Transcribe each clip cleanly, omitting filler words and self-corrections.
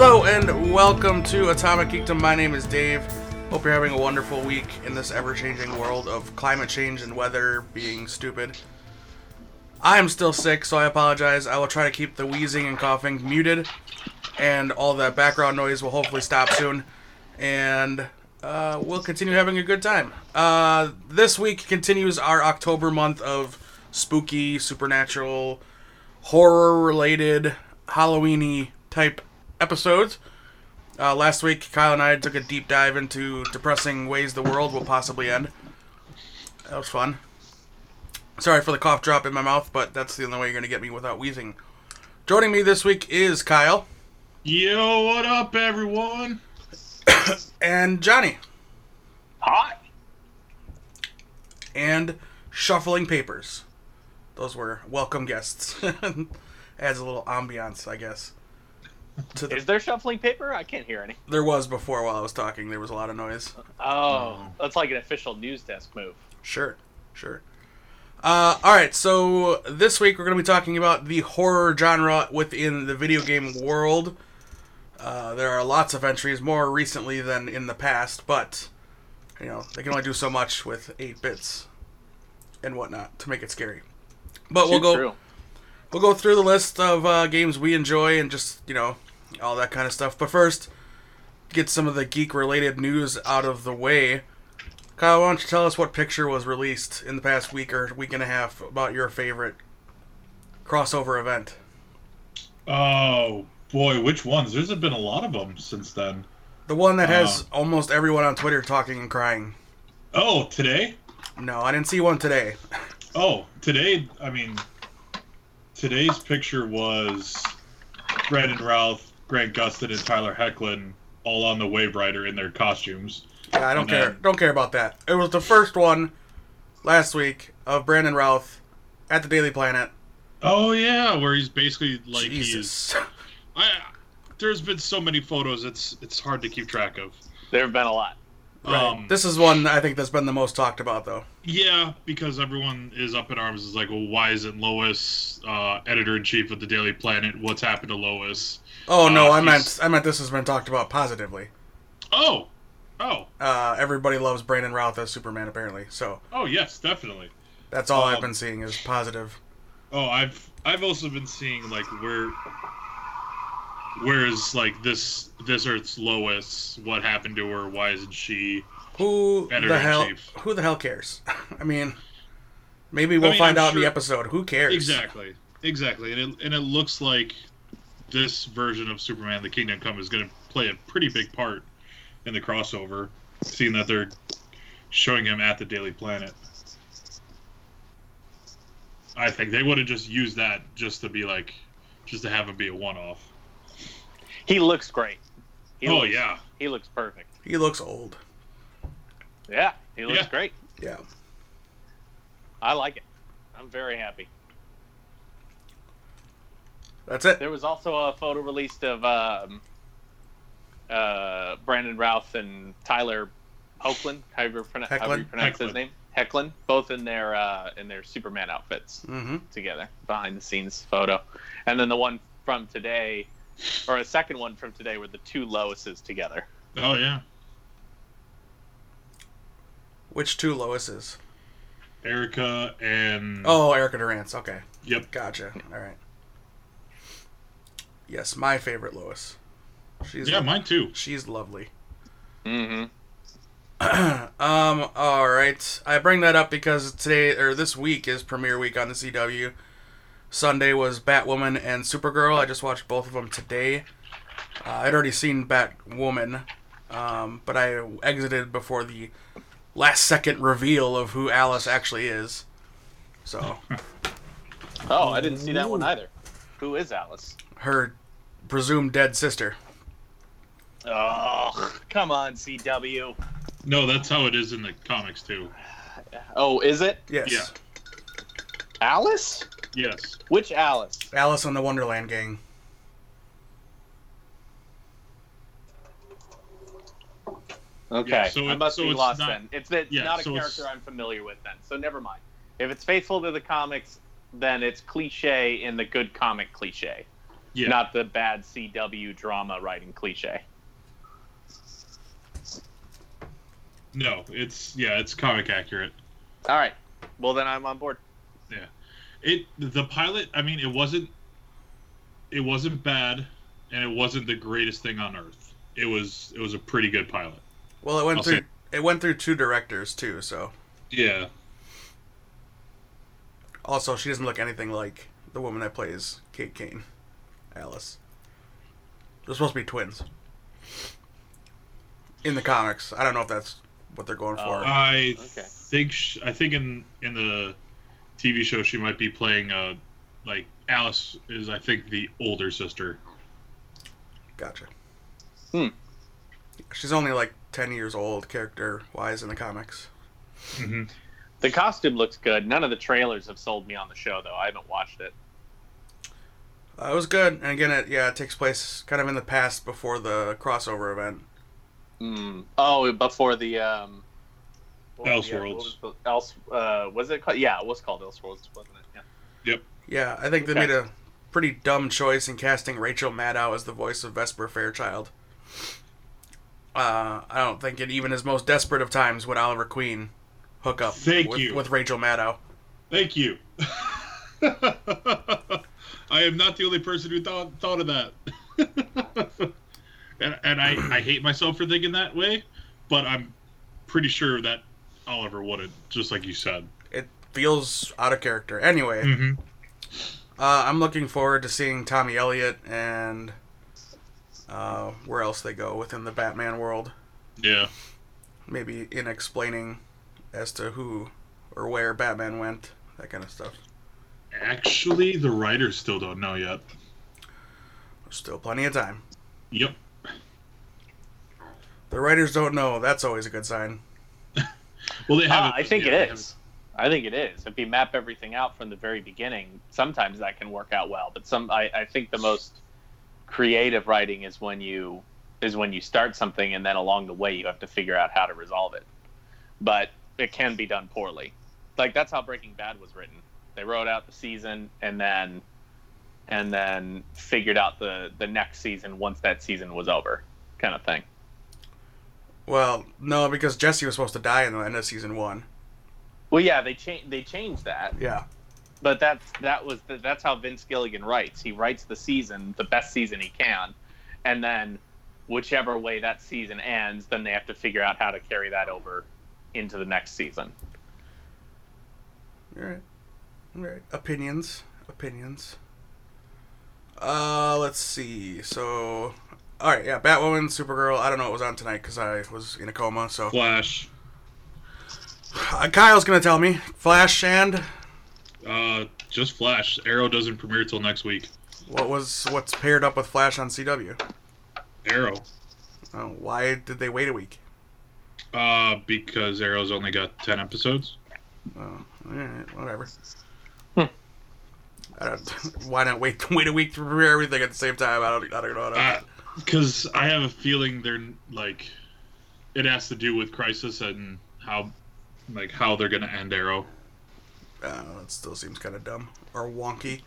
Hello and welcome to Atomic Geekdom. My name is Dave. Hope you're having a wonderful week in this ever-changing world of climate change and weather being stupid. I am still sick, so I apologize. I will try to keep the wheezing and coughing muted, and all that background noise will hopefully stop soon, and we'll continue having a good time. This week continues our October month of spooky, supernatural, horror-related, Halloween-y type episodes. Last week, Kyle and I took a deep dive into depressing ways the world will possibly end. That was fun. Sorry for the cough drop in my mouth, but that's the only way you're going to get me without wheezing. Joining me this week is Kyle. Yo, what up, everyone? And Johnny. Hi. And shuffling papers. Those were welcome guests. Adds a little ambiance, I guess. Is there shuffling paper? I can't hear any. There was before while I was talking. There was a lot of noise. Oh, that's like an official news desk move. Sure. All right, so this week we're going to be talking about the horror genre within the video game world. There are lots of entries, more recently than in the past, but, you know, they can only do so much with 8 bits and whatnot to make it scary. But we'll go through the list of games we enjoy and just, you know, all that kind of stuff. But first, get some of the geek-related news out of the way. Kyle, why don't you tell us what picture was released in the past week or week and a half about your favorite crossover event? Oh, boy, which ones? There's been a lot of them since then. The one that has almost everyone on Twitter talking and crying. Oh, today? No, I didn't see one today. Oh, today, I mean... Today's picture was Brandon Routh, Grant Gustin, and Tyler Hoechlin all on the Wave Rider in their costumes. Yeah, I don't care. Don't care about that. It was the first one last week of Brandon Routh at the Daily Planet. Oh yeah, where he's basically like Jesus. There's been so many photos. It's hard to keep track of. There have been a lot. Right. This is one I think that's been the most talked about, though. Yeah, because everyone is up in arms. It's like, well, why isn't Lois editor-in-chief of the Daily Planet? What's happened to Lois? Oh, no, I meant this has been talked about positively. Oh. Everybody loves Brandon Routh as Superman, apparently, so... Oh, yes, definitely. That's all I've been seeing is positive. Oh, I've also been seeing, like, where's like this Earth's Lois? What happened to her? Why isn't she? Who the hell cares? I mean, maybe we'll find out in the episode. Who cares? Exactly. And it looks like this version of Superman: The Kingdom Come is going to play a pretty big part in the crossover, seeing that they're showing him at the Daily Planet. I think they would have just used that just to have it be a one-off. He looks great. Yeah. He looks perfect. He looks old. Yeah, he looks great. Yeah. I like it. I'm very happy. That's it. There was also a photo released of Brandon Routh and Tyler Hoechlin. How do you pronounce his name? Hoechlin. Both in their Superman outfits together. Behind the scenes photo. And then the one from today... Or a second one from today with the two Loises together. Oh, yeah. Which two Loises? Erica and... Oh, Erica Durance. Okay. Yep. Gotcha. All right. Yes, my favorite Lois. Mine too. She's lovely. Mm-hmm. All right. I bring that up because this week is premiere week on the CW. Sunday was Batwoman and Supergirl. I just watched both of them today. I'd already seen Batwoman, but I exited before the last-second reveal of who Alice actually is. So. Oh, I didn't see that one either. Who is Alice? Her presumed dead sister. Oh, come on, CW. No, that's how it is in the comics, too. Oh, is it? Yes. Yeah. Alice? Yes. Which Alice? Alice on the Wonderland Gang. Okay, yeah, so I must be lost then. It's not a character I'm familiar with then, so never mind. If it's faithful to the comics, then it's cliche in the good comic cliche. Yeah. Not the bad CW drama writing cliche. No, it's comic accurate. All right. Well, then I'm on board. Yeah. The pilot, I mean, it wasn't bad, and it wasn't the greatest thing on earth. It was a pretty good pilot. Well, it went through two directors too, so. Yeah. Also, she doesn't look anything like the woman that plays Kate Kane, Alice. They're supposed to be twins. In the comics, I don't know if that's what they're going for. I think in the TV show she might be playing like Alice is, I think, the older sister. Gotcha. She's only like 10 years old character wise in the comics. Mm-hmm. The costume looks good. None of the trailers have sold me on the show though. I haven't watched it. It was good, and again, it takes place kind of in the past before the crossover event. Oh, before the Elseworlds. Was it called? Yeah, it was called Elseworlds, wasn't it? Yeah. Yep. Yeah, I think they made a pretty dumb choice in casting Rachel Maddow as the voice of Vesper Fairchild. I don't think it even his most desperate of times would Oliver Queen hook up with Rachel Maddow. Thank you. I am not the only person who thought of that. And I hate myself for thinking that way, but I'm pretty sure that Oliver wouldn't, just like you said. It feels out of character. Anyway, I'm looking forward to seeing Tommy Elliott and where else they go within the Batman world. Yeah. Maybe in explaining as to who or where Batman went, that kind of stuff. Actually, the writers still don't know yet. There's still plenty of time. Yep. The writers don't know. That's always a good sign. Well, they haven't. I think it is. If you map everything out from the very beginning, sometimes that can work out well. But I think the most creative writing is when you start something and then along the way you have to figure out how to resolve it. But it can be done poorly. Like, that's how Breaking Bad was written. They wrote out the season and then figured out the next season once that season was over, kind of thing. Well, no, because Jesse was supposed to die in the end of season 1. Well, yeah, they changed that. Yeah. But that's how Vince Gilligan writes. He writes the season, the best season he can, and then whichever way that season ends, then they have to figure out how to carry that over into the next season. All right. All right. Opinions. Let's see. So, all right, yeah, Batwoman, Supergirl. I don't know what was on tonight because I was in a coma. So Flash. Kyle's gonna tell me Flash and. Just Flash. Arrow doesn't premiere till next week. What's paired up with Flash on CW? Arrow. Oh, why did they wait a week? Because Arrow's only got 10 episodes. Oh, all right, whatever. Why not wait a week to prepare everything at the same time? I don't know. Because I have a feeling they're like, it has to do with Crisis and how they're gonna end Arrow. That still seems kind of dumb or wonky.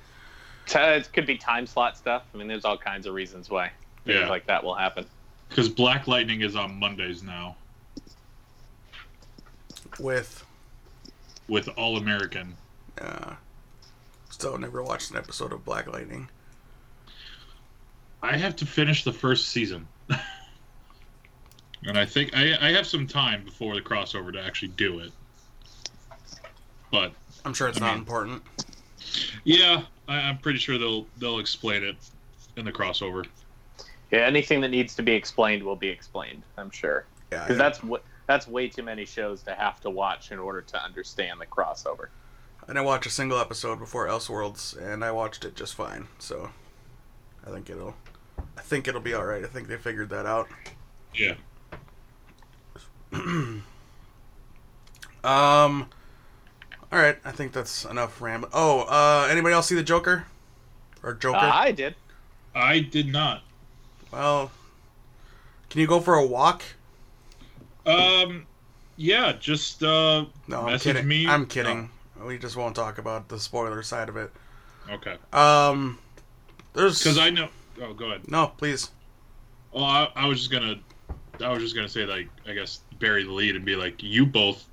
It could be time slot stuff. I mean, there's all kinds of reasons why things like that will happen. Because Black Lightning is on Mondays now. With All American. Yeah. Still never watched an episode of Black Lightning. I have to finish the first season. And I think I have some time before the crossover to actually do it. But I'm sure it's not important. Yeah, I'm pretty sure they'll explain it in the crossover. Yeah, anything that needs to be explained will be explained, I'm sure. Yeah. Because that's way too many shows to have to watch in order to understand the crossover. I didn't watch a single episode before Elseworlds, and I watched it just fine. So, I think it'll be all right. I think they figured that out. Yeah. All right. I think that's enough rambling. Oh, anybody else see the Joker? Or Joker? I did. I did not. Well, can you go for a walk? Yeah. Just no, message me. I'm kidding. No. We just won't talk about the spoiler side of it. Okay. There's because I know. Oh, go ahead. No, please. Oh, I was just gonna say, like, I guess bury the lead and be like, you both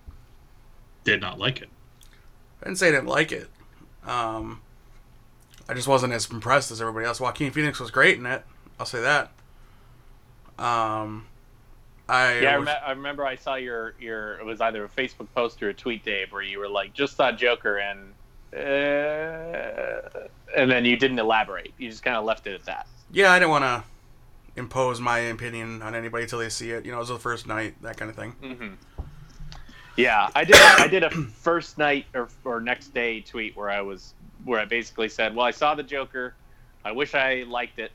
did not like it. I didn't say I didn't like it. I just wasn't as impressed as everybody else. Joaquin Phoenix was great in it. I'll say that. I remember I saw your it was either a Facebook post or a tweet, Dave, where you were like, just saw Joker and then you didn't elaborate. You just kind of left it at that. Yeah, I didn't want to impose my opinion on anybody till they see it. You know, it was the first night, that kind of thing. Mm-hmm. Yeah, I did a first night or next day tweet where I basically said, well, I saw the Joker. I wish I liked it.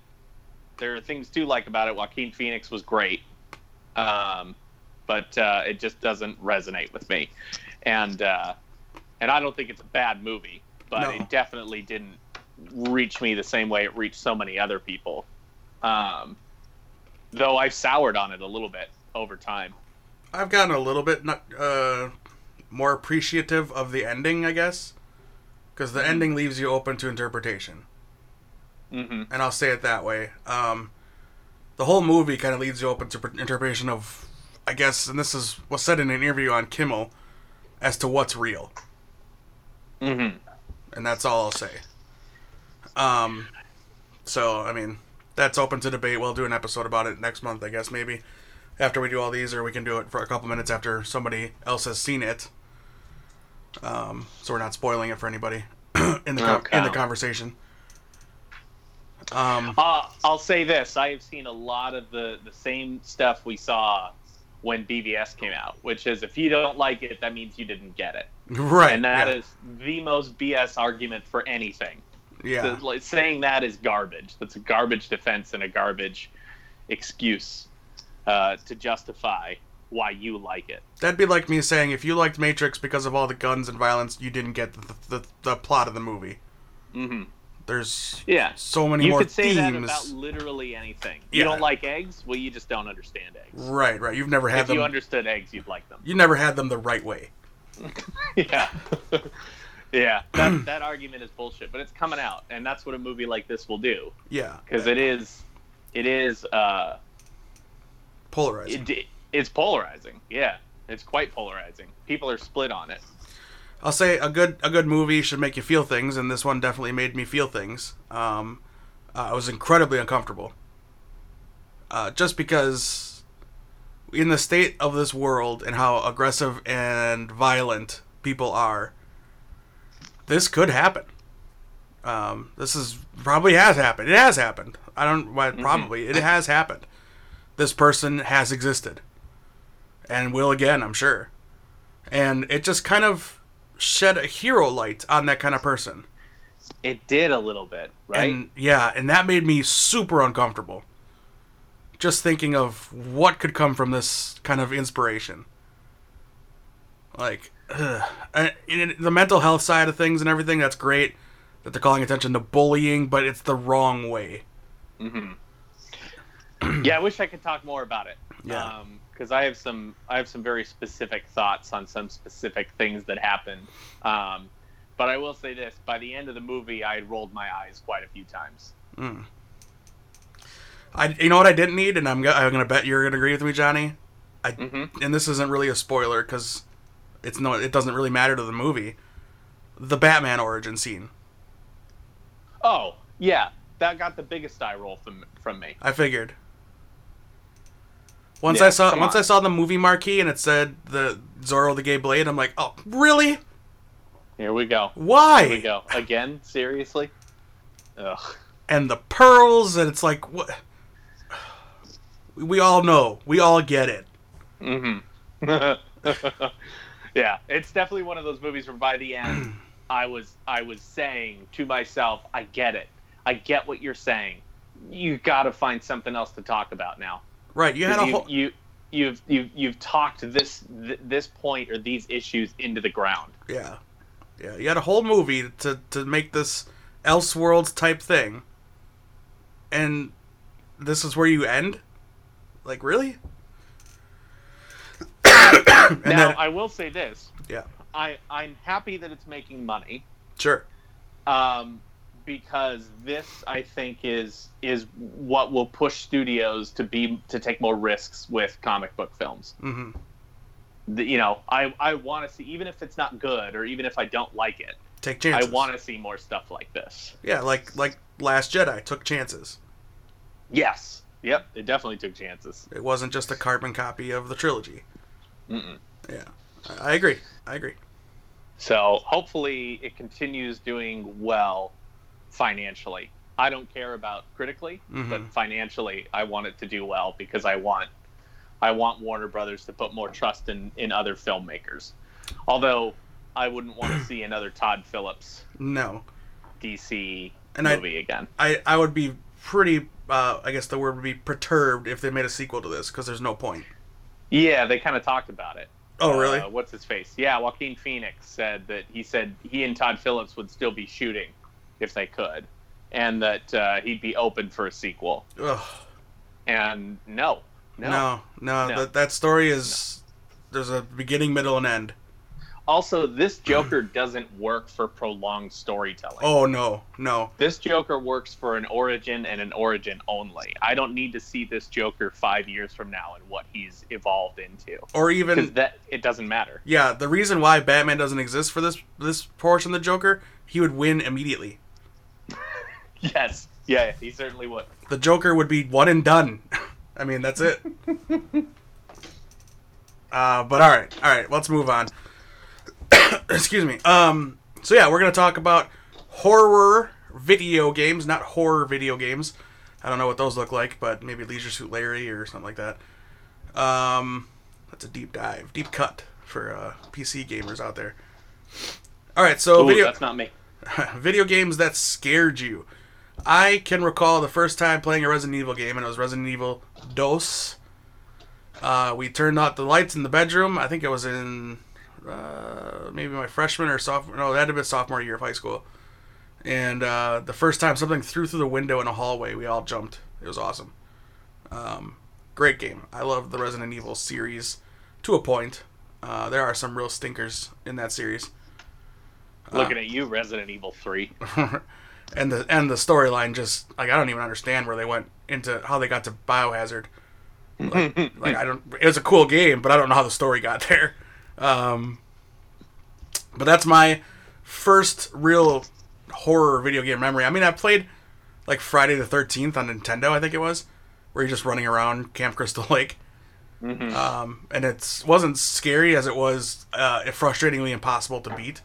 There are things to like about it. Joaquin Phoenix was great. But it just doesn't resonate with me. And I don't think it's a bad movie, but it definitely didn't reach me the same way it reached so many other people. Though I've soured on it a little bit over time. I've gotten a little bit more appreciative of the ending, I guess. Because the ending leaves you open to interpretation. Mm-hmm. And I'll say it that way. The whole movie kind of leaves you open to interpretation of, I guess, and this is was said in an interview on Kimmel, as to what's real. Mm-hmm. And that's all I'll say. So, I mean, that's open to debate. We'll do an episode about it next month, I guess, maybe. After we do all these, or we can do it for a couple minutes after somebody else has seen it. So we're not spoiling it for anybody in the conversation. I'll say this. I have seen a lot of the same stuff we saw when BVS came out, which is if you don't like it, that means you didn't get it. Right. And that is the most BS argument for anything. Yeah. So, like, saying that is garbage. That's a garbage defense and a garbage excuse to justify why you like it. That'd be like me saying, if you liked Matrix because of all the guns and violence, you didn't get the plot of the movie. Mm-hmm. There's so many more themes. You could say that about literally anything. You don't like eggs? Well, you just don't understand eggs. Right. You've never had them. If you understood eggs, you'd like them. You never had them the right way. Yeah. That argument is bullshit, but it's coming out, and that's what a movie like this will do. Yeah. Because it is polarizing. It's polarizing. Yeah. It's quite polarizing. People are split on it. I'll say a good movie should make you feel things, and this one definitely made me feel things. I was incredibly uncomfortable. Just because in the state of this world and how aggressive and violent people are, this could happen. This is probably has happened. It has happened. I don't why probably. It has happened. This person has existed. And will again, I'm sure. And it just kind of shed a hero light on that kind of person. It did a little bit, right? And that made me super uncomfortable. Just thinking of what could come from this kind of inspiration. Like, and the mental health side of things and everything, that's great that they're calling attention to bullying, but it's the wrong way. Mm-hmm. I wish I could talk more about it. Yeah. Because I have some very specific thoughts on some specific things that happened. But I will say this, by the end of the movie, I had rolled my eyes quite a few times. Mm. You know what I didn't need, and I'm going to bet you're going to agree with me, Johnny? And this isn't really a spoiler, because it doesn't really matter to the movie. The Batman origin scene. Oh, yeah. That got the biggest eye roll from me. I figured. Once I saw the movie marquee and it said the Zorro the Gay Blade, I'm like, oh, really? Here we go. Why? Here we go. Again? Seriously? Ugh. And the pearls, and it's like, what? We all know. We all get it. Mm-hmm. Yeah, it's definitely one of those movies where by the end, I was saying to myself, I get it. I get what you're saying. You got to find something else to talk about now. Right, you had a whole... You've talked this point or these issues into the ground. Yeah. You had a whole movie to make this Elseworlds type thing, and this is where you end. Like, really? I will say this. Yeah. I'm happy that it's making money. Sure. because this, I think, is what will push studios to take more risks with comic book films. Mm-hmm. You know, I want to see, even if it's not good or even if I don't like it, take chances. I want to see more stuff like this. Yeah, like Last Jedi took chances. Yes. Yep, it definitely took chances. It wasn't just a carbon copy of the trilogy. Mm-mm. Yeah, I agree. So hopefully it continues doing well financially. I don't care about critically, mm-hmm. but financially I want it to do well because I want Warner Brothers to put more trust in other filmmakers. Although I wouldn't want to see another Todd Phillips DC movie again. I would be pretty... I guess the word would be perturbed if they made a sequel to this, because there's no point. Yeah, they kind of talked about it. Oh, really? What's his face? Yeah, Joaquin Phoenix said he and Todd Phillips would still be shooting if they could, and that he'd be open for a sequel. Ugh. And no. That story is... No. There's a beginning, middle, and end. Also, this Joker doesn't work for prolonged storytelling. Oh, no. This Joker works for an origin and an origin only. I don't need to see this Joker 5 years from now and what he's evolved into. Or even... Because it doesn't matter. Yeah, the reason why Batman doesn't exist for this portion of the Joker, he would win immediately. Yes. Yeah, he certainly would. The Joker would be one and done. I mean, that's it. But all right, let's move on. Excuse me. So yeah, we're going to talk about horror video games, not horror video games. I don't know what those look like, but maybe Leisure Suit Larry or something like that. That's a deep cut for PC gamers out there. All right, so... Ooh, that's not me. Video games that scared you. I can recall the first time playing a Resident Evil game, and it was Resident Evil 2. We turned out the lights in the bedroom. I think it was in... maybe my freshman or sophomore. No, that had to be sophomore year of high school. And the first time something threw through the window in a hallway, we all jumped. It was awesome. Great game. I love the Resident Evil series to a point. There are some real stinkers in that series. Looking at you, Resident Evil 3. and the storyline just, like, I don't even understand where they went into how they got to Biohazard. Like I don't. It was a cool game, but I don't know how the story got there. But that's my first real horror video game memory. I mean, I played like Friday the 13th on Nintendo, I think it was, where you're just running around Camp Crystal Lake. Mm-hmm. And it wasn't scary as it was frustratingly impossible to beat.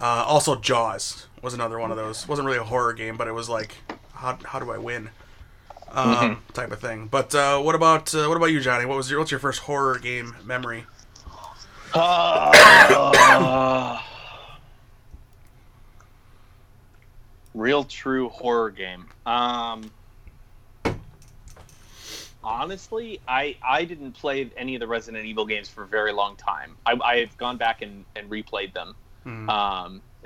Also, Jaws was another one of those. It wasn't really a horror game, but it was like, how do I win? Type of thing. But what about you, Johnny? What's your first horror game memory? Real true horror game. Honestly, I didn't play any of the Resident Evil games for a very long time. I've gone back and replayed them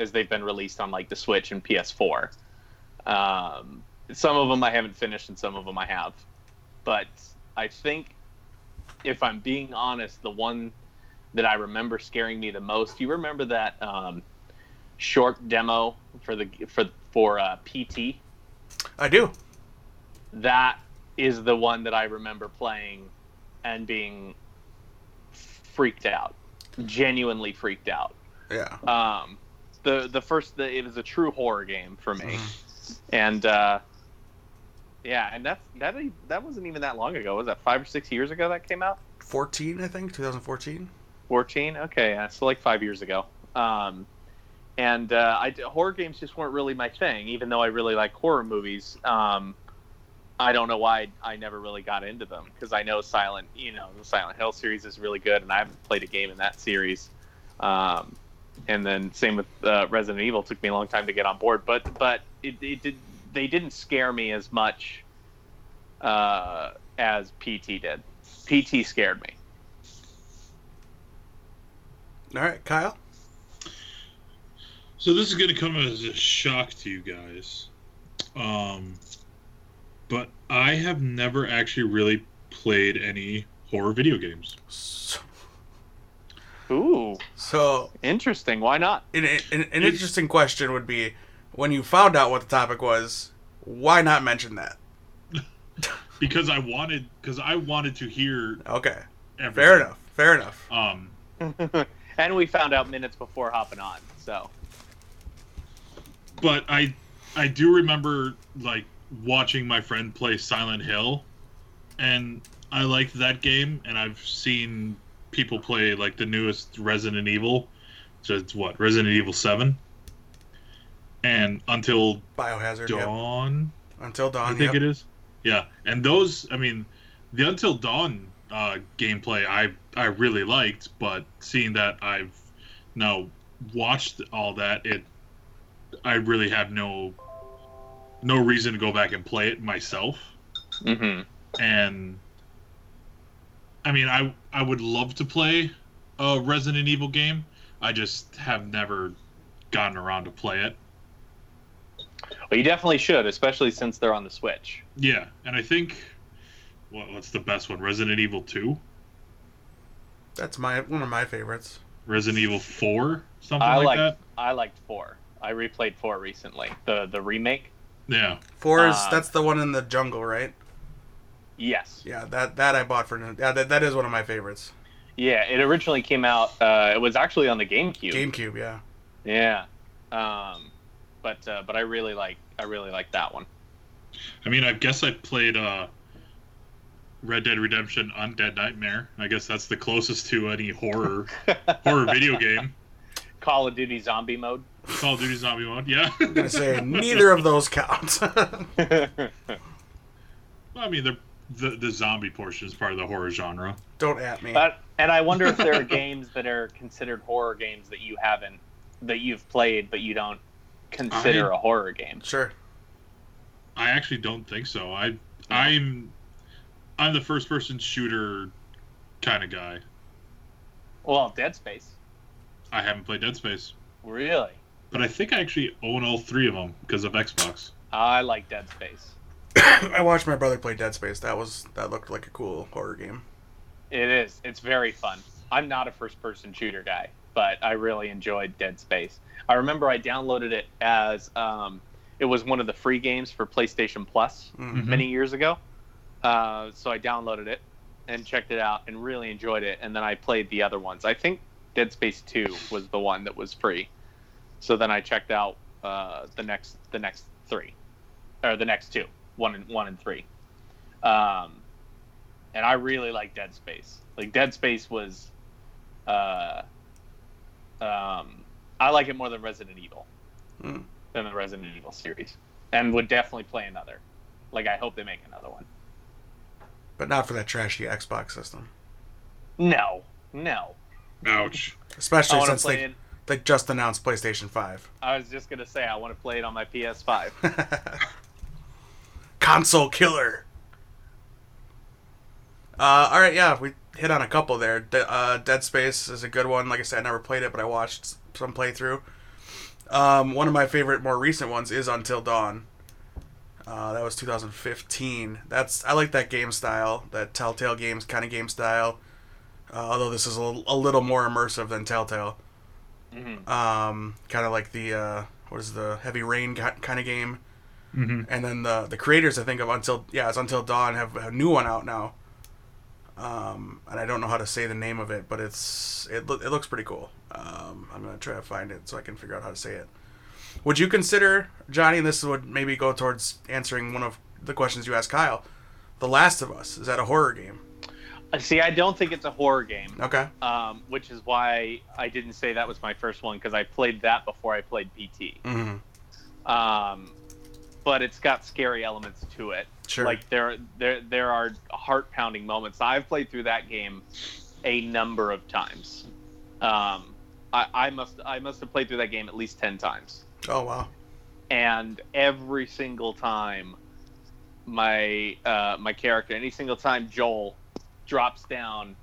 as they've been released on like the Switch and PS4. Some of them I haven't finished and some of them I have. But I think, if I'm being honest, the one that I remember scaring me the most. You remember that short demo for PT? I do. That is the one that I remember playing and being freaked out, genuinely freaked out. Yeah. It is a true horror game for me, and that wasn't even that long ago. Was that 5 or 6 years ago that came out? 14, I think, 2014. 14? Okay, yeah, so like 5 years ago. Horror games just weren't really my thing, even though I really like horror movies. I don't know why I never really got into them, because I know the Silent Hill series is really good, and I haven't played a game in that series. And then same with Resident Evil. It took me a long time to get on board, but they didn't scare me as much as PT did. PT scared me. All right, Kyle? So this is going to come as a shock to you guys. But I have never actually really played any horror video games. Ooh. So interesting. Why not? An interesting question would be, when you found out what the topic was, why not mention that? because I wanted to hear. Okay. Everything. Fair enough. And we found out minutes before hopping on, so. But I do remember, like, watching my friend play Silent Hill, and I liked that game, and I've seen people play, like, the newest Resident Evil, so it's what, Resident Evil 7? And Until Biohazard, Dawn? Yep. Until Dawn, I think it is. Yeah, and those, I mean, the Until Dawn gameplay I really liked, but seeing that I've now watched all that, I really have no reason to go back and play it myself. Mm-hmm. And I mean, I would love to play a Resident Evil game. I just have never gotten around to play it. Well, you definitely should, especially since they're on the Switch. Yeah, and I think what's the best one? Resident Evil 2? That's one of my favorites. Resident Evil 4? Something like that? I liked 4. I replayed 4 recently. The remake? Yeah. 4 is... that's the one in the jungle, right? Yes. Yeah, that I bought for... Yeah, that is one of my favorites. Yeah, it originally came out... it was actually on the GameCube. GameCube, yeah. Yeah. But I really like that one. I mean, I guess I played... Red Dead Redemption, Undead Nightmare. I guess that's the closest to any horror video game. Call of Duty Zombie Mode, yeah. I'm going to say, neither of those counts. Well, I mean, the zombie portion is part of the horror genre. Don't at me. And I wonder if there are games that are considered horror games that you haven't, that you've played, but you don't consider a horror game. Sure. I actually don't think so. I'm the first-person shooter kind of guy. Well, Dead Space. I haven't played Dead Space. Really? But I think I actually own all three of them because of Xbox. I like Dead Space. I watched my brother play Dead Space. That looked like a cool horror game. It is. It's very fun. I'm not a first-person shooter guy, but I really enjoyed Dead Space. I remember I downloaded it as it was one of the free games for PlayStation Plus many years ago. So I downloaded it and checked it out and really enjoyed it, and then I played the other ones. I think Dead Space 2 was the one that was free. So then I checked out the next three, or the next two, one and three. And I really liked Dead Space. Like, Dead Space was, I like it more than Resident Evil, than the Resident Evil series, and would definitely play another. Like, I hope they make another one. But not for that trashy Xbox system. No. Ouch. Especially since they just announced PlayStation 5. I was just going to say, I want to play it on my PS5. Console killer. All right, yeah, we hit on a couple there. Dead Space is a good one. Like I said, I never played it, but I watched some playthrough. One of my favorite, more recent ones is Until Dawn. That was 2015. I like that game style, that Telltale Games kind of game style. Although this is a little more immersive than Telltale. Mm-hmm. Kind of like the Heavy Rain kind of game. Mm-hmm. And then the creators, I think, of Until Dawn have a new one out now. And I don't know how to say the name of it, but it looks pretty cool. I'm gonna try to find it so I can figure out how to say it. Would you consider, Johnny, and this would maybe go towards answering one of the questions you asked Kyle, The Last of Us, is that a horror game? See, I don't think it's a horror game. Okay. Which is why I didn't say that was my first one, because I played that before I played PT. Mm-hmm. But it's got scary elements to it. Sure. Like, there are heart-pounding moments. I've played through that game a number of times. I must have played through that game at least 10 times. Oh, wow. And every single time my character, any single time Joel drops down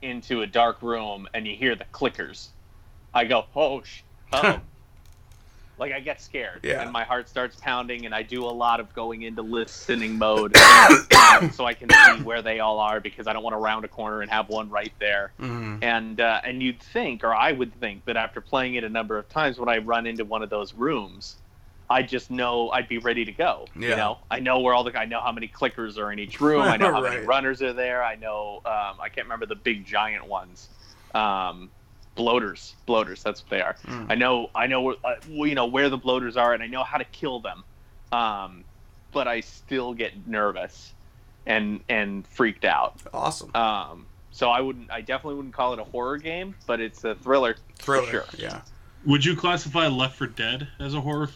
into a dark room and you hear the clickers, I go, oh, uh-oh. Like, I get scared. Yeah. And my heart starts pounding, and I do a lot of going into listening mode so I can see where they all are, because I don't want to round a corner and have one right there. Mm-hmm. And you'd think, or I would think, that after playing it a number of times, when I run into one of those rooms, I just know I'd be ready to go. Yeah. You know, I know where all the, I know how many clickers are in each room. I know how many runners are there. I know, I can't remember the big giant ones. Bloaters. That's what they are. Mm. I know where the bloaters are, and I know how to kill them. But I still get nervous and freaked out. Awesome. So I definitely wouldn't call it a horror game, but it's a thriller. For sure. Yeah. Would you classify Left 4 Dead as a horror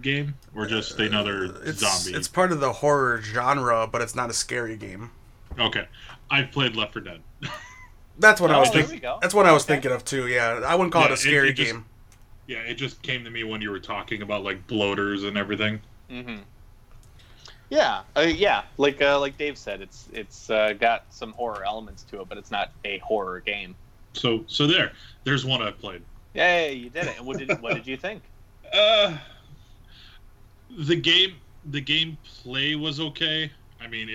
game, or just another zombie? It's part of the horror genre, but it's not a scary game. Okay, I've played Left 4 Dead. That's what I was thinking of too. Yeah, I wouldn't call it a scary game. Just, yeah, it just came to me when you were talking about like bloaters and everything. Mm-hmm. Yeah, like Dave said, it's got some horror elements to it, but it's not a horror game. So there's one I played. Yay, you did it! And what did you think? The game play was okay. I mean,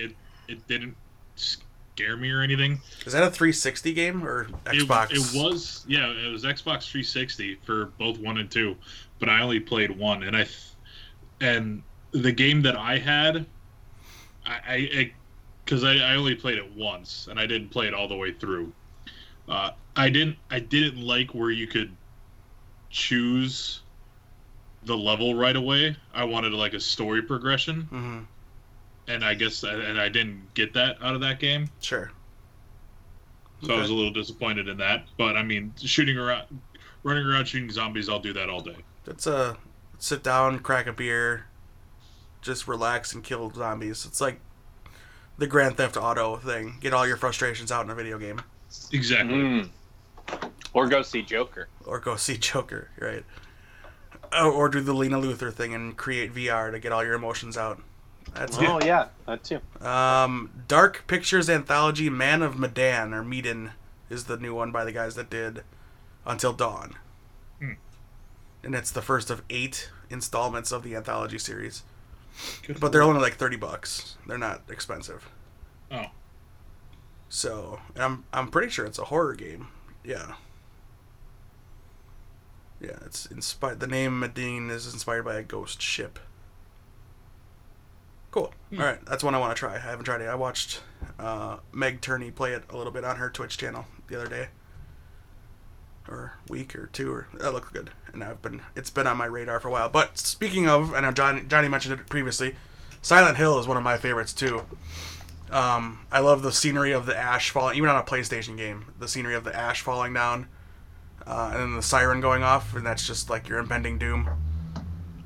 it didn't scare me or anything. Is that a 360 game or Xbox? It was Xbox 360 for both 1 and 2, but I only played 1. And the game that I had, because I only played it once and I didn't play it all the way through. I didn't like where you could choose the level right away. I wanted like a story progression, mm-hmm. and I didn't get that out of that game. Sure. So okay. I was a little disappointed in that, but I mean, running around shooting zombies, I'll do that all day. That's a sit down, crack a beer, just relax and kill zombies. It's like the Grand Theft Auto thing. Get all your frustrations out in a video game. Exactly. Mm. Or go see Joker. Right. Or do the Lena Luthor thing and create VR to get all your emotions out. That's it. Oh, yeah, that too. Dark Pictures Anthology Man of Medan, or Medan, is the new one by the guys that did Until Dawn. Mm. And it's the first of 8 installments of the anthology series. Good but they're only like $30. They're not expensive. Oh. So, and I'm pretty sure it's a horror game. Yeah. Yeah, it's inspired. The name Medan is inspired by a ghost ship. Cool. Hmm. All right, that's one I want to try. I haven't tried it. I watched Meg Turney play it a little bit on her Twitch channel the other day, or week or two, or that looked good. And it's been on my radar for a while. But speaking of, I know Johnny mentioned it previously. Silent Hill is one of my favorites too. I love the scenery of the ash falling, even on a PlayStation game, the scenery of the ash falling down, and then the siren going off, and that's just like your impending doom.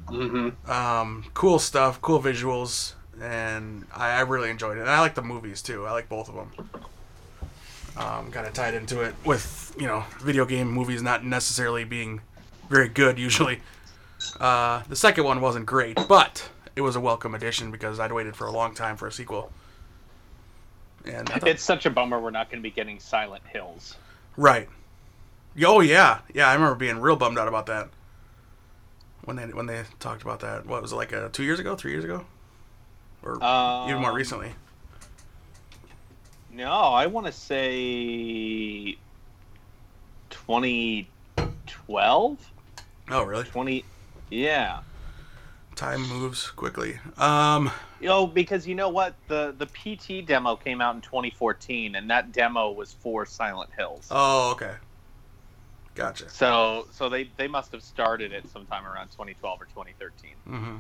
Mm-hmm. Cool stuff, cool visuals, and I really enjoyed it. And I like the movies too. I like both of them. Kind of tied into it with, video game movies not necessarily being very good usually. The second one wasn't great, but it was a welcome addition because I'd waited for a long time for a sequel. And it's such a bummer we're not going to be getting Silent Hills. Right. Oh, yeah. Yeah, I remember being real bummed out about that. When they talked about that. What, was it like 2 years ago? 3 years ago? Or even more recently? No, I want to say 2012. Oh, really? Yeah. Time moves quickly. Because you know what? The PT demo came out in 2014, and that demo was for Silent Hills. Oh, okay. Gotcha. So they must have started it sometime around 2012 or 2013. Mm-hmm.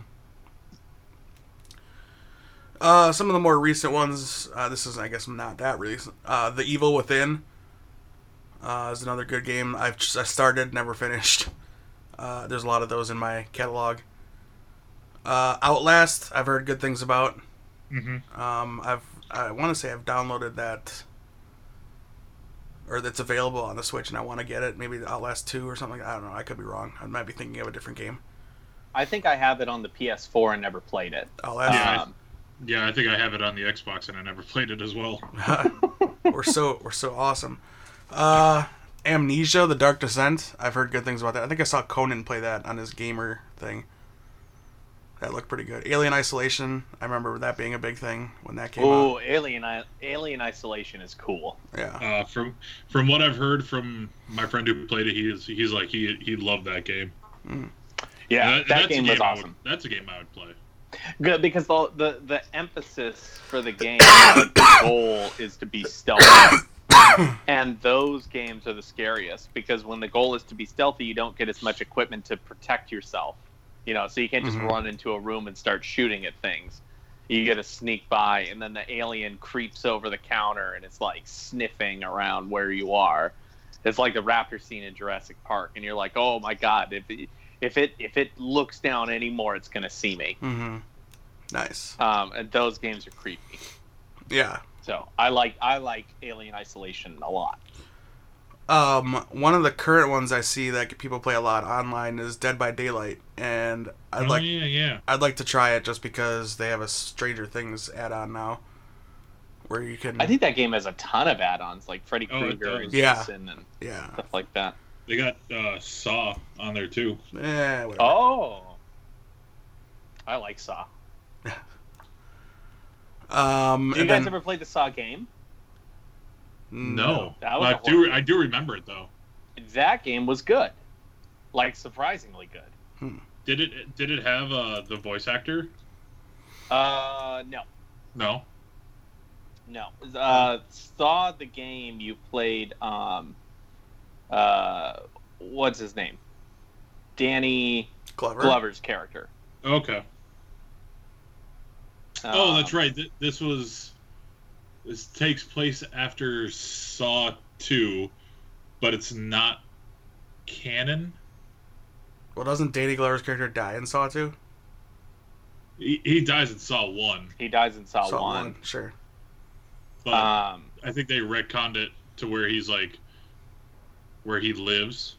Some of the more recent ones, this is, I guess, not that recent. The Evil Within is another good game. I started, never finished. There's a lot of those in my catalog. Outlast, I've heard good things about. Mm-hmm. I want to say I've downloaded that, or that's available on the Switch, and I want to get it. Maybe Outlast 2 or something. I don't know. I could be wrong. I might be thinking of a different game. I think I have it on the PS4 and never played it. Outlast. Yeah, I think I have it on the Xbox and I never played it as well. We're so awesome. Amnesia: The Dark Descent. I've heard good things about that. I think I saw Conan play that on his gamer thing. That looked pretty good. Alien Isolation. I remember that being a big thing when that came out. Oh, Alien Isolation is cool. Yeah. From what I've heard from my friend who played it, he's like he loved that game. Mm. Yeah, that game was awesome. That's a game I would play. Good, because the emphasis for the game, the goal is to be stealthy. And those games are the scariest, because when the goal is to be stealthy, you don't get as much equipment to protect yourself. You know, so you can't just run into a room and start shooting at things. You get to sneak by, and then the alien creeps over the counter, and it's like sniffing around where you are. It's like the raptor scene in Jurassic Park, and you're like, oh my god, if it looks down anymore, it's gonna see me. Mm-hmm. Nice. And those games are creepy. Yeah. So I like Alien Isolation a lot. One of the current ones I see that people play a lot online is Dead by Daylight, and I'd like to try it just because they have a Stranger Things add-on now, where you can. I think that game has a ton of add-ons like Freddy Krueger and Jason and stuff like that. They got Saw on there too. Yeah. Whatever. Oh. I like Saw. Do you guys ever play the Saw game? No. That was I do remember it, though. That game was good. Like, surprisingly good. Did it have the voice actor? No. No? No. Saw the game you played, what's his name? Danny Glover's character. Okay. Oh, that's right. This takes place after Saw 2, but it's not canon. Well, doesn't Danny Glover's character die in Saw 2? He dies in Saw 1. He dies in Saw 1. Sure. But I think they retconned it to where he's like, where he lives.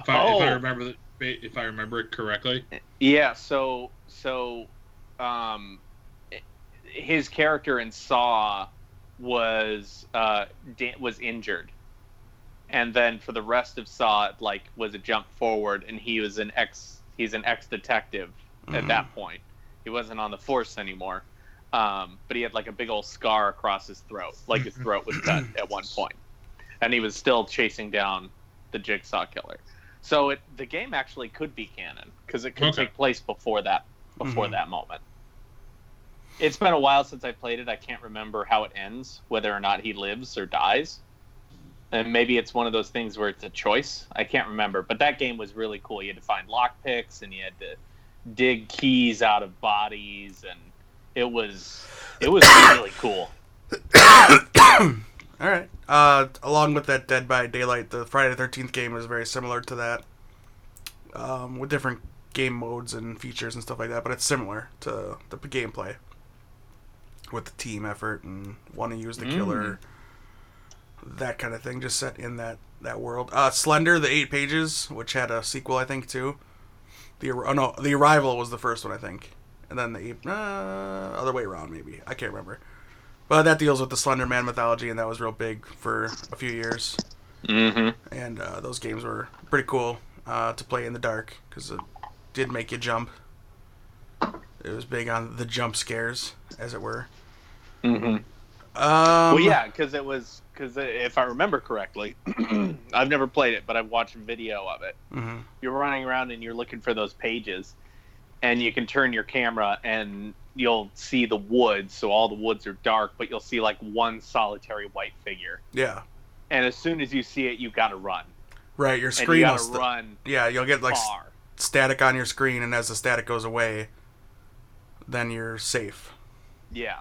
If I remember it correctly. Yeah. So. His character in Saw was injured, and then for the rest of Saw, it, like, was a jump forward, and he was an ex detective at that point. He wasn't on the force anymore, but he had like a big old scar across his throat, like his throat was cut at one point, and he was still chasing down the Jigsaw killer. So the game actually could be canon because it could take place before that. Before that moment. It's been a while since I played it. I can't remember how it ends, whether or not he lives or dies. And maybe it's one of those things where it's a choice. I can't remember. But that game was really cool. You had to find lockpicks, and you had to dig keys out of bodies, and it was really cool. All right. Along with that Dead by Daylight, the Friday the 13th game is very similar to that. With different game modes and features and stuff like that, but it's similar to the gameplay with the team effort and want to use the killer, that kind of thing, just set in that world. Slender, the 8 Pages, which had a sequel, I think, too. The Arrival was the first one, I think, and then the other way around, maybe, I can't remember, but that deals with the Slender Man mythology, and that was real big for a few years, and those games were pretty cool to play in the dark, because did make you jump. It was big on the jump scares, as it were. Well, yeah, because if I remember correctly, I've never played it, but I've watched video of it. You're running around and you're looking for those pages, and you can turn your camera and you'll see the woods. So all the woods are dark, but you'll see like one solitary white figure. Yeah. And as soon as you see it, you gotta run. Right, your screen. And you gotta run. Yeah, you'll get like far. Static on your screen, and as the static goes away, then you're safe. Yeah,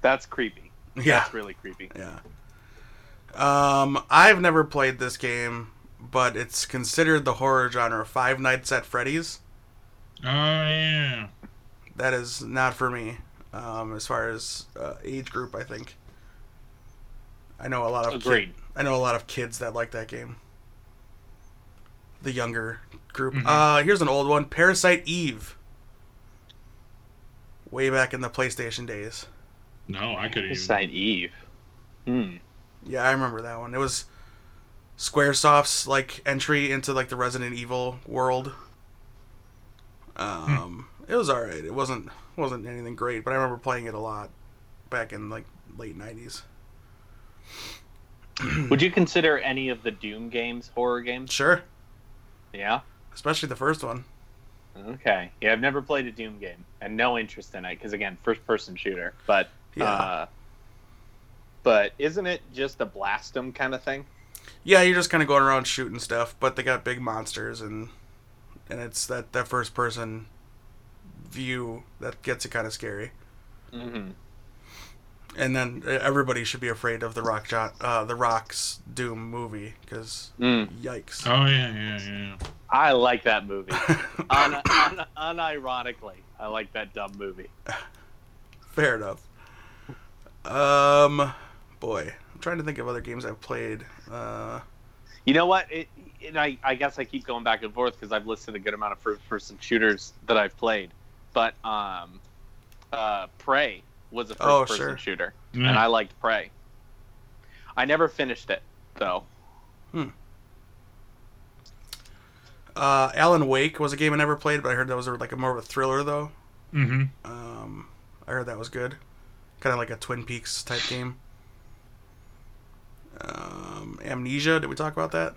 that's creepy. Yeah, that's really creepy. Yeah. I've never played this game, but it's considered the horror genre. Five Nights at Freddy's. Oh yeah. That is not for me. As far as age group, I think. I know a lot of kids that like that game. The younger group. Here's an old one. Parasite Eve. Way back in the PlayStation days. No, I couldn't even. Parasite Eve. Yeah, I remember that one. It was Squaresoft's like entry into like the Resident Evil world. It was alright. It wasn't anything great, but I remember playing it a lot back in like late '90s. Would you consider any of the Doom games horror games? Sure. Yeah. especially the first one. Okay. Yeah, I've never played a Doom game and no interest in it because, again, first-person shooter. But yeah. But isn't it just a blast 'em kind of thing? Yeah, you're just kind of going around shooting stuff, but they got big monsters, and it's that first-person view that gets it kind of scary. Mm-hmm. And then everybody should be afraid of the Rock's Doom movie, because yikes. Oh, yeah. I like that movie. Unironically, I like that dumb movie. Fair enough. Boy, I'm trying to think of other games I've played. You know what? I guess I keep going back and forth, because I've listed a good amount of first-person shooters that I've played. But Prey was a first-person shooter, and I liked Prey. I never finished it, though. Alan Wake was a game I never played, but I heard that was like more of a thriller, though. Mm-hmm. I heard that was good. Kind of like a Twin Peaks type game. Amnesia, did we talk about that?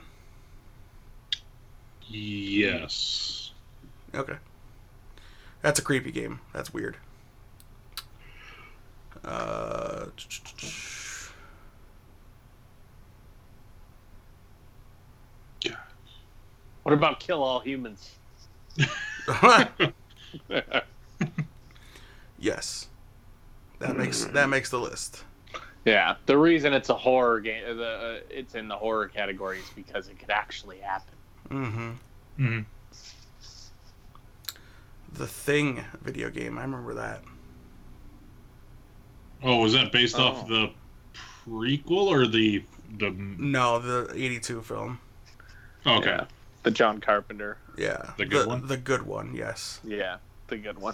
Yes. Okay. That's a creepy game. That's weird. What about Kill All Humans? Yes. That makes the list. Yeah, the reason it's a horror game, it's in the horror category, is because it could actually happen. Mm-hmm. Mm-hmm. The Thing video game, I remember that. Oh, was that based off the prequel or the? No, the '82 film. Okay. Yeah. The John Carpenter. Yeah. The good one. The good one, yes. Yeah, the good one.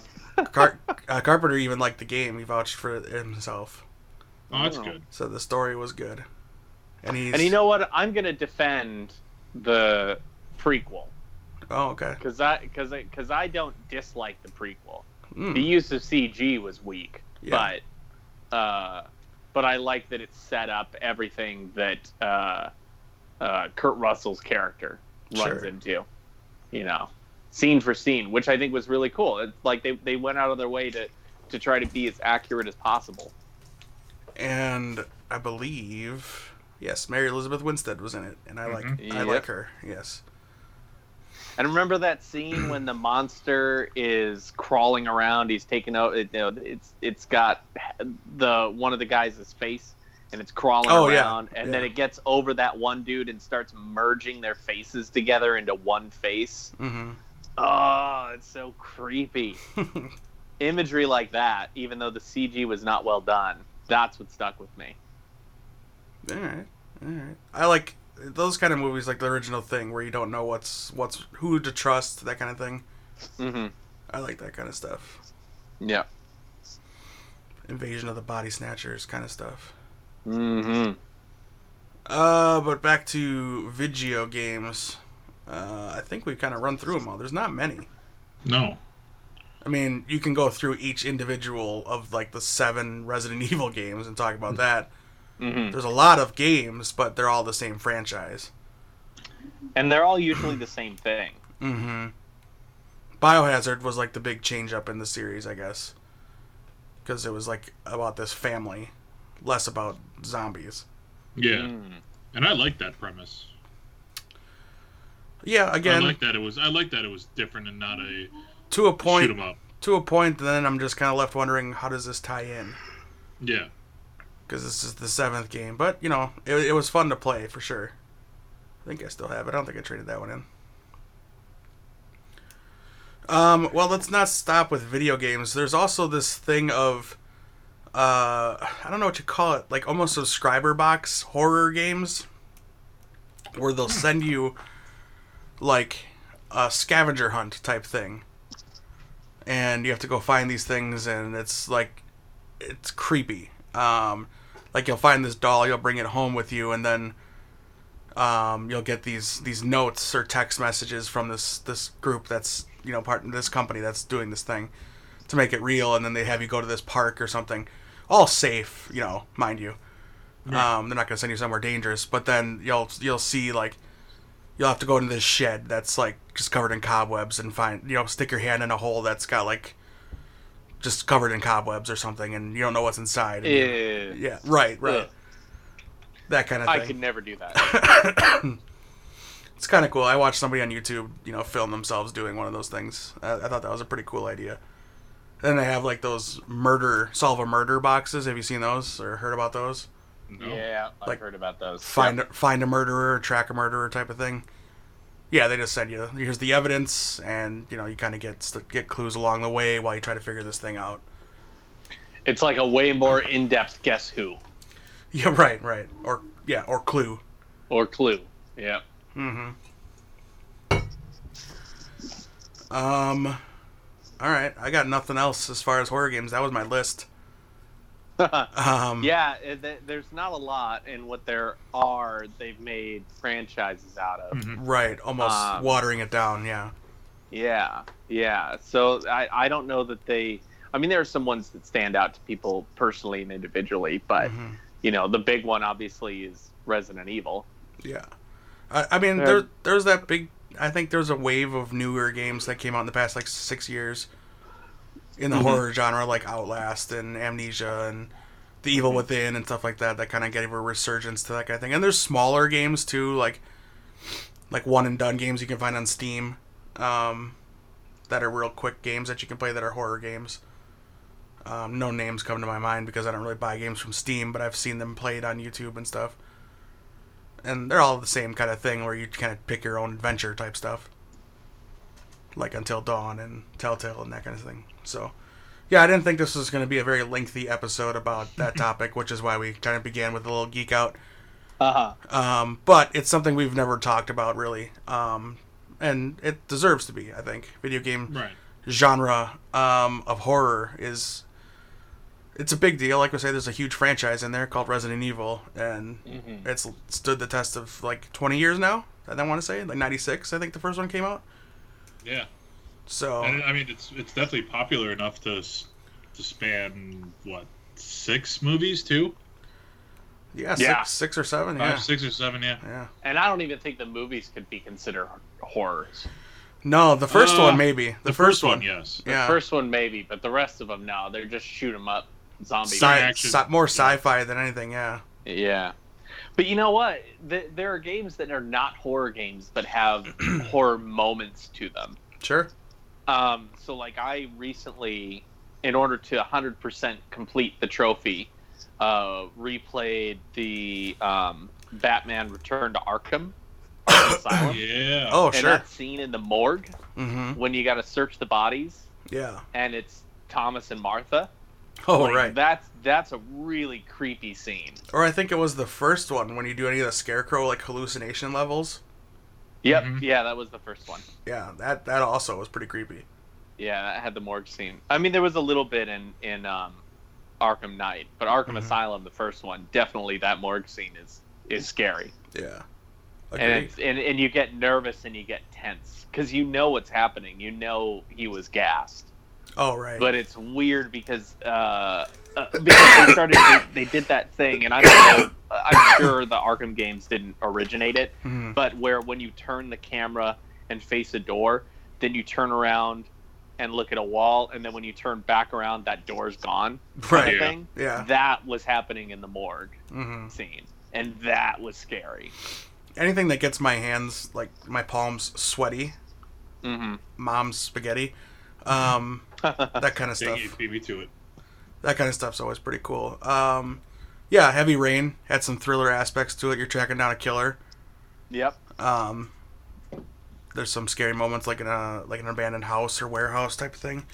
Carpenter even liked the game. He vouched for it himself. Oh, that's good. So the story was good. And you know what? I'm gonna defend the prequel. Oh, okay. Because I don't dislike the prequel. The use of CG was weak, but I like that it set up everything that Kurt Russell's character runs into, you know, scene for scene, which I think was really cool. It's like they went out of their way to try to be as accurate as possible. And I believe, yes, Mary Elizabeth Winstead was in it, and I like her. Yes. And remember that scene when the monster is crawling around? He's taking out. It's got the one of the guys' face, and it's crawling around, and then it gets over that one dude and starts merging their faces together into one face. Mm-hmm. Oh, it's so creepy. Imagery like that, even though the CG was not well done, that's what stuck with me. All right. I like those kind of movies, like the original Thing, where you don't know what's who to trust, that kind of thing. Mm-hmm. I like that kind of stuff. Yeah. Invasion of the Body Snatchers kind of stuff. Mm-hmm. But back to video games. I think we've kind of run through them all. There's not many. No. I mean, you can go through each individual of, like, the 7 Resident Evil games and talk about that. Mm-hmm. There's a lot of games, but they're all the same franchise. And they're all usually the same thing. Mm-hmm. Biohazard was, like, the big change-up in the series, I guess. Because it was, like, about this family, less about zombies. Yeah. And I like that premise. Yeah, again... I like that it was different and not a... To a point, then I'm just kind of left wondering, how does this tie in? Yeah. Because this is the 7th game. But, you know, it was fun to play, for sure. I think I still have it. I don't think I traded that one in. Well, let's not stop with video games. There's also this thing of, I don't know what you call it, like almost subscriber box horror games, where they'll send you, like, a scavenger hunt type thing. And you have to go find these things, and it's like, it's creepy. Like, you'll find this doll, you'll bring it home with you, and then you'll get these notes or text messages from this group that's, you know, part of this company that's doing this thing to make it real, and then they have you go to this park or something. All safe, you know, mind you. Yeah. They're not going to send you somewhere dangerous, but then you'll see, like, you'll have to go into this shed that's like just covered in cobwebs and find, you know, stick your hand in a hole that's got like just covered in cobwebs or something, and you don't know what's inside. And, yeah, right. That kind of thing. I could never do that. It's kind of cool. I watched somebody on YouTube, you know, film themselves doing one of those things. I thought that was a pretty cool idea. Then they have like those solve a murder boxes. Have you seen those or heard about those? No. Yeah, I've heard about those. Find a murderer, track a murderer type of thing. Yeah, they just send you, here's the evidence, and you know, you kind of get clues along the way while you try to figure this thing out. It's like a way more in-depth Guess Who. Yeah, right. Or Clue. Or Clue. Yeah. Mm-hmm. All right, I got nothing else as far as horror games. That was my list. Yeah, there's not a lot, and what there are, they've made franchises out of. Mm-hmm. Right, almost watering it down, yeah. Yeah. So I don't know that they... I mean, there are some ones that stand out to people personally and individually, but, mm-hmm. you know, the big one, obviously, is Resident Evil. Yeah. I mean, there's that big... I think there's a wave of newer games that came out in the past, like, 6 years in the mm-hmm. horror genre, like Outlast and Amnesia and The Evil Within and stuff like that, that kind of gave a resurgence to that kind of thing. And there's smaller games too, like one and done games you can find on Steam, that are real quick games that you can play that are horror games. No names come to my mind because I don't really buy games from Steam, but I've seen them played on YouTube and stuff. And they're all the same kind of thing where you kind of pick your own adventure type stuff, like Until Dawn and Telltale and that kind of thing. So, yeah, I didn't think this was going to be a very lengthy episode about that topic, which is why we kind of began with a little geek out. But it's something we've never talked about, really. And it deserves to be, I think. Video game genre of horror is... It's a big deal. Like we say, there's a huge franchise in there called Resident Evil, and it's stood the test of, like, 20 years now, I want to say. Like, 96, I think the first one came out. Yeah. So and, I mean, it's definitely popular enough to span what, 6 movies too? Yeah, six or seven. 5, 6 or seven. Yeah. And I don't even think the movies could be considered horrors. No, the first one maybe. The first one, yes. Yeah. The first one maybe, but the rest of them no, they're just shoot 'em up zombie action. More sci-fi than anything. Yeah. But you know what? There are games that are not horror games but have horror moments to them. Sure. So, like, I recently, in order to 100% complete the trophy, replayed the Batman Return to Arkham Asylum. Yeah. Oh, sure. And that scene in the morgue when you got to search the bodies. Yeah. And it's Thomas and Martha. Oh, like, right. That's a really creepy scene. Or I think it was the first one when you do any of the Scarecrow like hallucination levels. Yep. Mm-hmm. Yeah, that was the first one. Yeah, that also was pretty creepy. Yeah, that had the morgue scene. I mean, there was a little bit in Arkham Knight, but Arkham Asylum, the first one, definitely that morgue scene is scary. Yeah. Okay. And and you get nervous and you get tense because you know what's happening. You know he was gassed. Oh, right. But it's weird because they did that thing, and I don't know, I'm sure the Arkham games didn't originate it, but where when you turn the camera and face a door, then you turn around and look at a wall, and then when you turn back around, that door's gone. Right. Yeah. That was happening in the morgue scene, and that was scary. Anything that gets my hands, like my palms, sweaty, mom's spaghetti, that kind of stuff. You beat me to it. That kind of stuff's always pretty cool. Yeah, Heavy Rain had some thriller aspects to it. You're tracking down a killer. Yep. There's some scary moments, like in a an abandoned house or warehouse type of thing,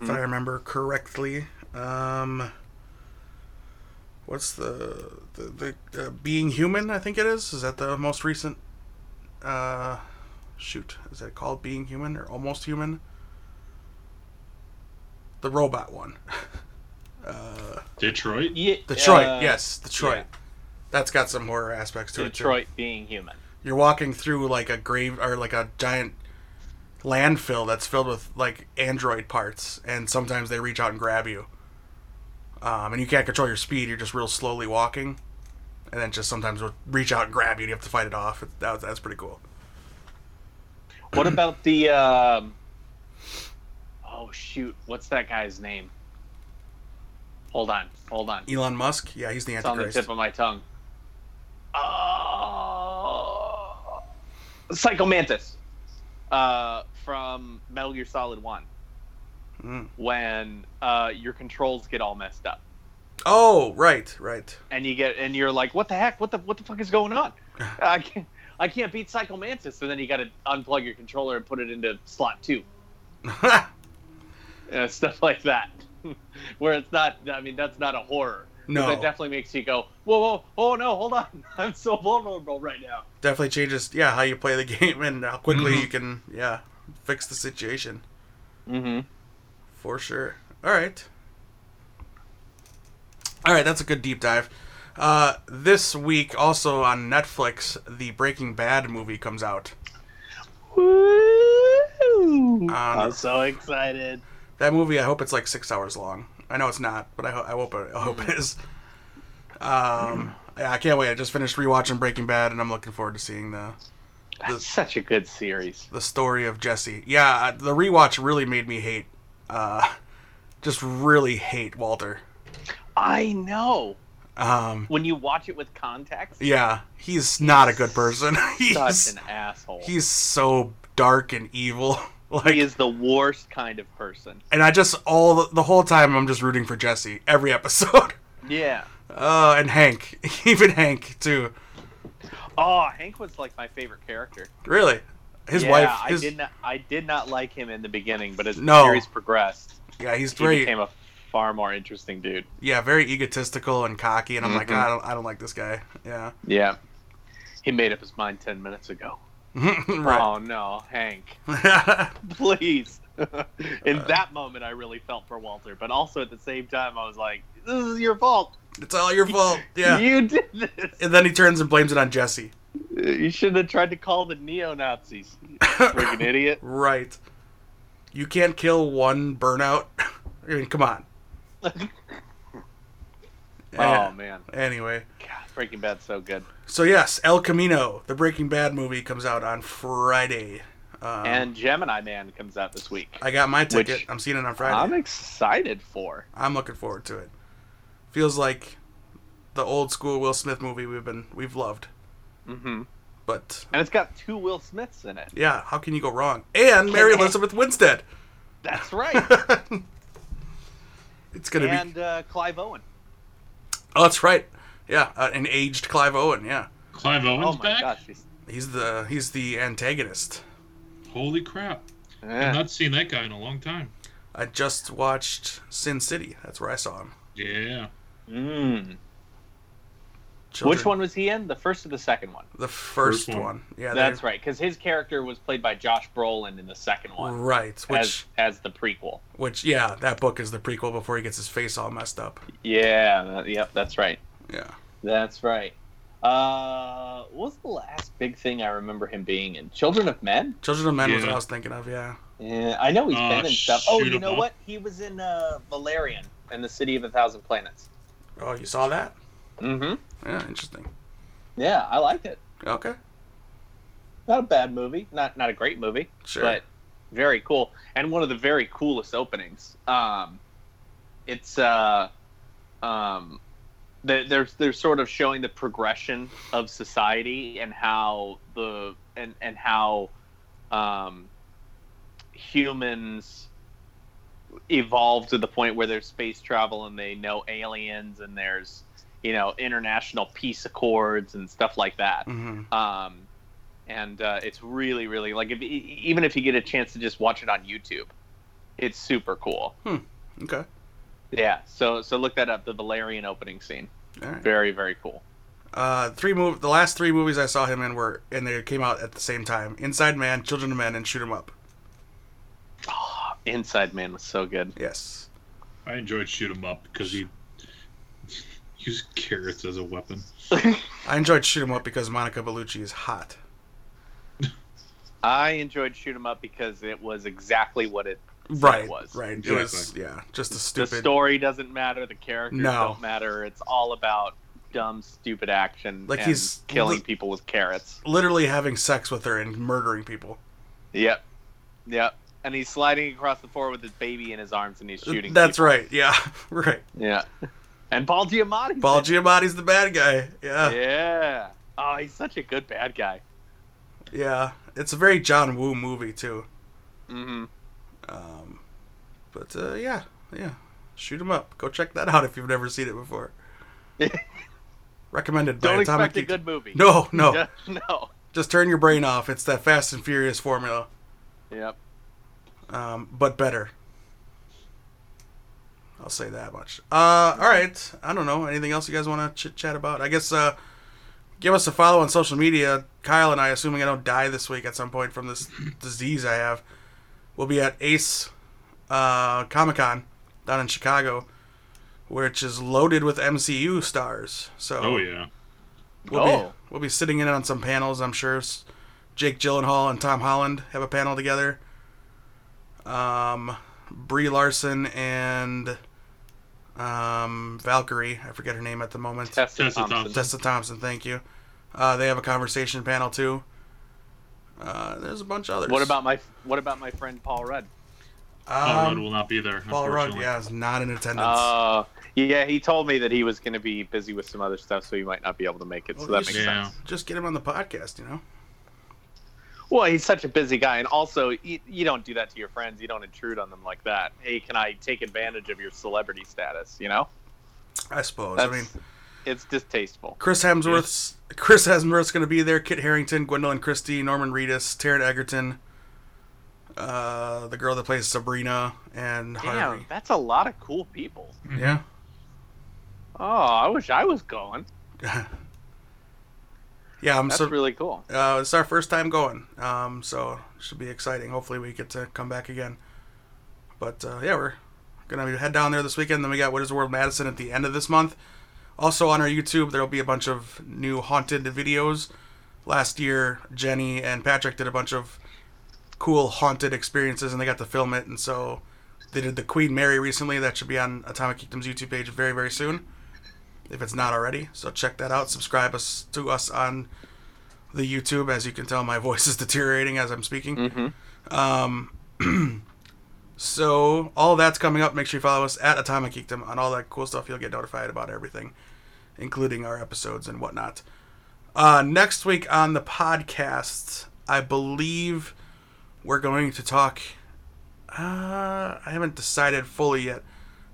if I remember correctly. What's the Being Human? I think it is. Is that the most recent? Is it called Being Human or Almost Human? The robot one. Detroit? Detroit. Yeah. That's got some horror aspects to it, too. Detroit Being Human. You're walking through, like, a grave, or, like, a giant landfill that's filled with, like, android parts, and sometimes they reach out and grab you. And you can't control your speed, you're just real slowly walking, and then just sometimes will reach out and grab you, and you have to fight it off. That's pretty cool. What about the oh shoot, what's that guy's name? Hold on. Elon Musk? Yeah, he's the Antichrist. It's on the tip of my tongue. Psycho Mantis. From Metal Gear Solid 1. When your controls get all messed up. Oh, right. And you're like, what the heck? What the fuck is going on? I can't beat Psycho Mantis. So then you got to unplug your controller and put it into slot 2. Stuff like that. Where it's not, I mean, that's not a horror. No. That definitely makes you go, whoa, oh no, hold on. I'm so vulnerable right now. Definitely changes, yeah, how you play the game and how quickly you can, yeah, fix the situation. Mm-hmm. For sure. All right, that's a good deep dive. This week, also on Netflix, the Breaking Bad movie comes out. Woo! I'm so excited. That movie, I hope it's like 6 hours long. I know it's not, but I hope it is. I can't wait. I just finished rewatching Breaking Bad, and I'm looking forward to seeing the... That's such a good series. The story of Jesse. Yeah, the rewatch really made me hate... just really hate Walter. I know. When you watch it with context, yeah, he's not a good person. He's such an asshole. He's so dark and evil. Like, he is the worst kind of person. And I just the whole time I'm just rooting for Jesse every episode. Yeah. And Hank, even Hank too. Oh, Hank was like my favorite character. Really? His wife. His... I did not like him in the beginning, but as the series progressed, yeah, he became a far more interesting dude. Yeah, very egotistical and cocky, and I'm like, I don't like this guy. Yeah. Yeah. He made up his mind 10 minutes ago. Right. Oh no, Hank! Please. In that moment, I really felt for Walter, but also at the same time, I was like, "This is your fault. It's all your fault." Yeah. You did this. And then he turns and blames it on Jesse. You shouldn't have tried to call the neo-Nazis. Freaking idiot. Right. You can't kill one burnout. I mean, come on. Oh, man. Anyway. God, Breaking Bad's so good. So, yes, El Camino, the Breaking Bad movie, comes out on Friday. And Gemini Man comes out this week. I got my ticket. I'm seeing it on Friday. I'm excited for. I'm looking forward to it. Feels like the old school Will Smith movie we've loved. Mm-hmm. But and it's got two Will Smiths in it. Yeah, how can you go wrong? And Mary Elizabeth Winstead. That's right. It's gonna be Clive Owen. Oh, that's right. Yeah, an aged Clive Owen. Yeah. Clive Owen's back. Oh my gosh, he's the antagonist. Holy crap! Yeah. I've not seen that guy in a long time. I just watched Sin City. That's where I saw him. Yeah. Mm. Children. Which one was he in? The first or the second one? The first one. Yeah, that's right. Because his character was played by Josh Brolin in the second one, right? Which as the prequel. Which that book is the prequel before he gets his face all messed up. Yeah. Yep. That's right. Yeah. That's right. What was the last big thing I remember him being in? Children of Men. Children of Men was what I was thinking of. Yeah. Yeah. I know he's been in stuff. Oh, you know what? He was in Valerian and the City of 1,000 Planets. Oh, you saw that? Mm-hmm. Yeah, interesting. Yeah, I liked it. Okay. Not a bad movie. Not a great movie. Sure. But very cool. And one of the very coolest openings. It's they're sort of showing the progression of society and how humans evolved to the point where there's space travel and they know aliens and there's international peace accords and stuff like that. Mm-hmm. And it's really, really like even if you get a chance to just watch it on YouTube, it's super cool. Okay. Yeah. So look that up. The Valerian opening scene. All right. Very, very cool. The last three movies I saw him in were, and they came out at the same time: Inside Man, Children of Men, and Shoot 'Em Up. Oh, Inside Man was so good. Yes. I enjoyed Shoot 'Em Up because he use carrots as a weapon. I enjoyed Shoot 'Em Up because Monica Bellucci is hot. I enjoyed Shoot 'Em Up because it was exactly what it was. Right, exactly. It was, just a stupid... The story doesn't matter, the characters don't matter, it's all about dumb, stupid action, like he's killing people with carrots. Literally having sex with her and murdering people. Yep. Yep. And he's sliding across the floor with his baby in his arms, and he's shooting. That's people. Right. Yeah. Right. Yeah. And Paul Giamatti. Paul Giamatti's the bad guy. Yeah. Yeah. Oh, he's such a good bad guy. Yeah. It's a very John Woo movie too. Mm-hmm. But yeah, yeah. Shoot 'em up. Go check that out if you've never seen it before. Recommended. Don't expect a good movie. No, no, no. Just turn your brain off. It's that Fast and Furious formula. Yep. But better. I'll say that much. All right. I don't know. Anything else you guys want to chit chat about? I guess give us a follow on social media. Kyle and I, assuming I don't die this week at some point from this disease I have, will be at Ace Comic-Con down in Chicago, which is loaded with MCU stars. So oh yeah. We'll be sitting in on some panels, I'm sure. Jake Gyllenhaal and Tom Holland have a panel together. Brie Larson and Valkyrie, I forget her name at the moment. Tessa Thompson. Tessa Thompson, thank you. They have a conversation panel too. There's a bunch of others. What about my friend Paul Rudd? Paul Rudd will not be there. Paul Rudd, yeah, is not in attendance. Yeah, he told me that he was going to be busy with some other stuff, so he might not be able to make it. Well, so that makes sense. Just get him on the podcast, you know. Well, he's such a busy guy, and also you don't do that to your friends. You don't intrude on them like that. Hey, can I take advantage of your celebrity status? You know. I suppose. I mean, it's distasteful. Chris Hemsworth's going to be there. Kit Harington, Gwendolyn Christie, Norman Reedus, Taron Egerton. The girl that plays Sabrina and Harvey. That's a lot of cool people. Yeah. Oh, I wish I was going. Yeah, that's really cool. It's our first time going, so it should be exciting. Hopefully we get to come back again. But yeah, we're gonna head down there this weekend. Then we got What Is the World Madison at the end of this month. Also on our YouTube, there'll be a bunch of new haunted videos. Last year, Jenny and Patrick did a bunch of cool haunted experiences, and they got to film it, and so they did the Queen Mary recently. That should be on Atomic Kingdom's YouTube page very, very soon, if it's not already, so check that out. Subscribe to us on the YouTube. As you can tell, my voice is deteriorating as I'm speaking. Mm-hmm. So all that's coming up. Make sure you follow us at Atomic Kingdom on all that cool stuff. You'll get notified about everything, including our episodes and whatnot. Next week on the podcast, I believe we're going to talk, I haven't decided fully yet,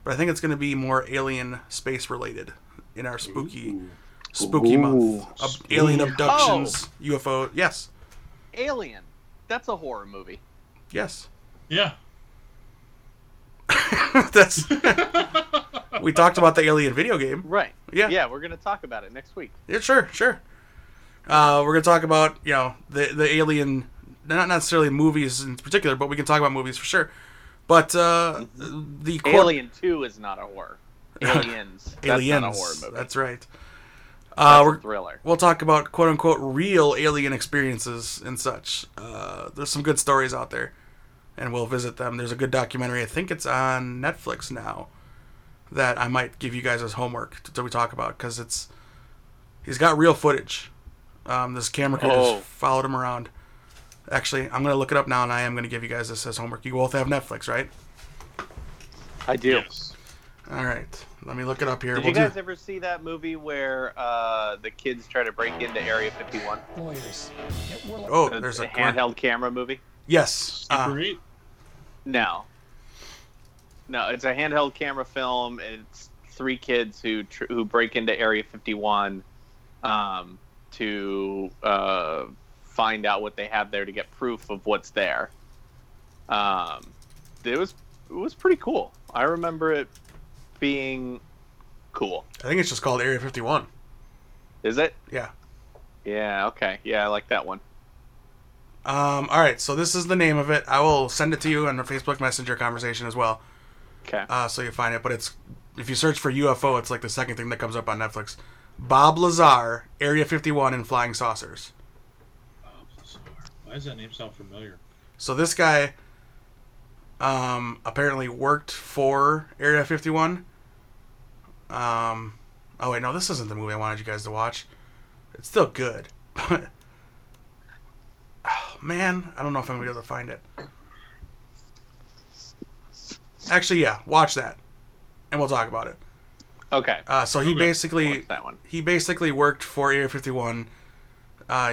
but I think it's going to be more alien space related in our spooky month. Alien abductions, UFO, yes. Alien, that's a horror movie. Yes. Yeah. We talked about the Alien video game. Right. Yeah. Yeah, we're going to talk about it next week. Yeah, sure. We're going to talk about, you know, the Alien. Not necessarily movies in particular, but we can talk about movies for sure. But the Alien 2 is not a horror. Aliens. That's not a horror movie. That's right. That's a thriller. We'll talk about quote unquote real alien experiences and such. There's some good stories out there, and we'll visit them. There's a good documentary. I think it's on Netflix now. That I might give you guys as homework to we talk about, because he's got real footage. This camera crew just followed him around. Actually, I'm going to look it up now, and I am going to give you guys this as homework. You both have Netflix, right? I do. Yes. All right. Let me look it up here. Did you guys ever see that movie where the kids try to break into Area 51? Lawyers. Oh, there's a handheld camera movie? Yes. Super 8? No, it's a handheld camera film. It's three kids who break into Area 51 to... find out what they have there to get proof of what's there. It was pretty cool. I remember it being cool. I think it's just called Area 51. Is it? Yeah. Okay. Yeah, I like that one. All right. So this is the name of it. I will send it to you on the Facebook Messenger conversation as well. Okay. So you find it, but it's, if you search for UFO, it's like the second thing that comes up on Netflix. Bob Lazar, Area 51, and Flying Saucers. Why does that name sound familiar? So this guy apparently worked for Area 51. Oh, wait, no, this isn't the movie I wanted you guys to watch. It's still good. Oh, man, I don't know if I'm going to be able to find it. Actually, yeah, watch that, and we'll talk about it. Okay. So he basically worked for Area 51,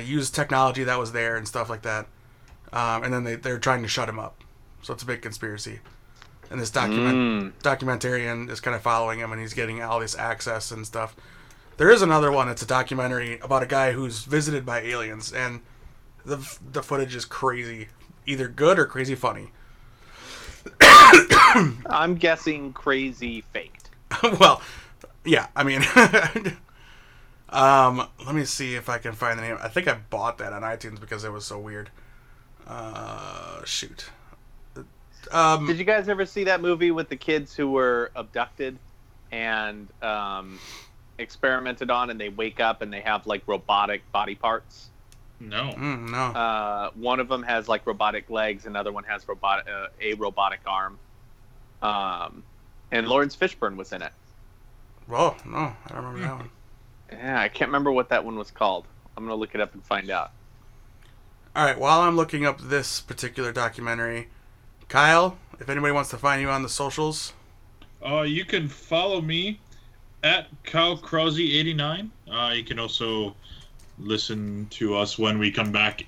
used technology that was there and stuff like that, and then they're trying to shut him up. So it's a big conspiracy. And this documentarian is kind of following him, and he's getting all this access and stuff. There is another one. It's a documentary about a guy who's visited by aliens, and the footage is crazy, either good or crazy funny. I'm guessing crazy faked. Well, yeah, I mean, let me see if I can find the name. I think I bought that on iTunes because it was so weird. Shoot. Did you guys ever see that movie with the kids who were abducted and experimented on, and they wake up and they have like robotic body parts? No. No. One of them has like robotic legs, another one has a robotic arm. And Lawrence Fishburne was in it. Well, no, I don't remember that one. Yeah, I can't remember what that one was called. I'm going to look it up and find out. All right, while I'm looking up this particular documentary, Kyle, if anybody wants to find you on the socials. You can follow me at Kyle Krause 89. You can also listen to us when we come back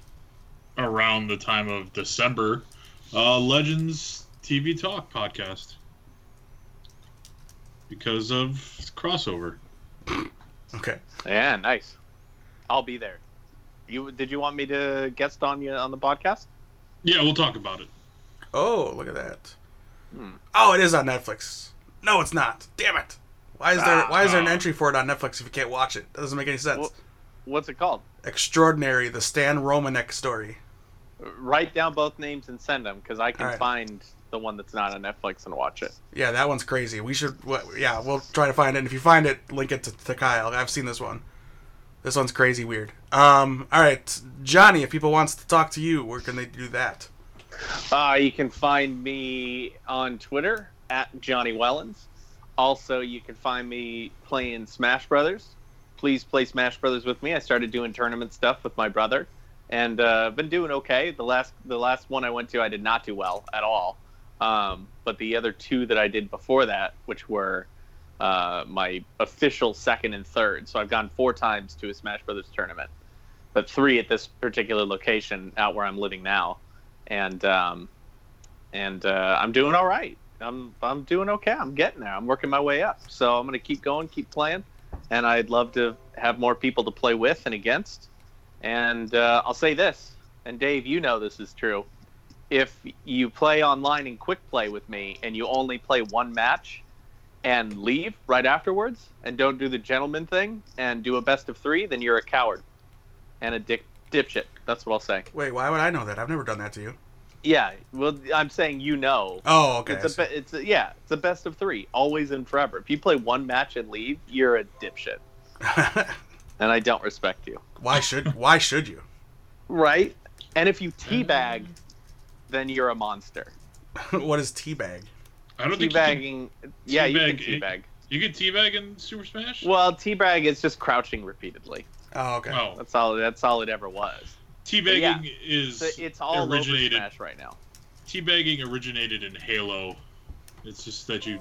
around the time of December. Legends TV Talk podcast. Because of crossover. Okay. Yeah, nice. I'll be there. Did you want me to guest on you on the podcast? Yeah, we'll talk about it. Oh, look at that! Oh, it is on Netflix. No, it's not. Damn it! Why is there an entry for it on Netflix if you can't watch it? That doesn't make any sense. Well, what's it called? Extraordinary: The Stan Romanek Story. Write down both names and send them because I can find the one that's not on Netflix and watch it. Yeah, that one's crazy. We should. Yeah, we'll try to find it. And if you find it, link it to Kyle. I've seen this one. This one's crazy weird. All right, Johnny. If people wants to talk to you, where can they do that? You can find me on Twitter at Johnny Wellens. Also, you can find me playing Smash Brothers. Please play Smash Brothers with me. I started doing tournament stuff with my brother, and been doing okay. The last one I went to, I did not do well at all. But the other two that I did before that, which were my official second and third, so I've gone 4 times to a Smash Brothers tournament, but 3 at this particular location out where I'm living now. And I'm doing all right. I'm doing okay. I'm getting there. I'm working my way up. So I'm gonna keep going, keep playing, and I'd love to have more people to play with and against. And I'll say this, and Dave, you know this is true. If you play online in quick play with me and you only play one match and leave right afterwards and don't do the gentleman thing and do a best of 3, then you're a coward and a dipshit. That's what I'll say. Wait, why would I know that? I've never done that to you. Yeah, well, I'm saying you know. Oh, okay. It's a best of 3, always and forever. If you play one match and leave, you're a dipshit, and I don't respect you. Why should you? Right. And if you teabag, then you're a monster. What is teabag? I don't teabagging. Yeah, you can teabag. You can teabag in Super Smash. Well, teabag is just crouching repeatedly. Oh, okay. Oh. That's all it ever was. Teabagging is it's all originated over Smash right now. Teabagging originated in Halo. It's just that you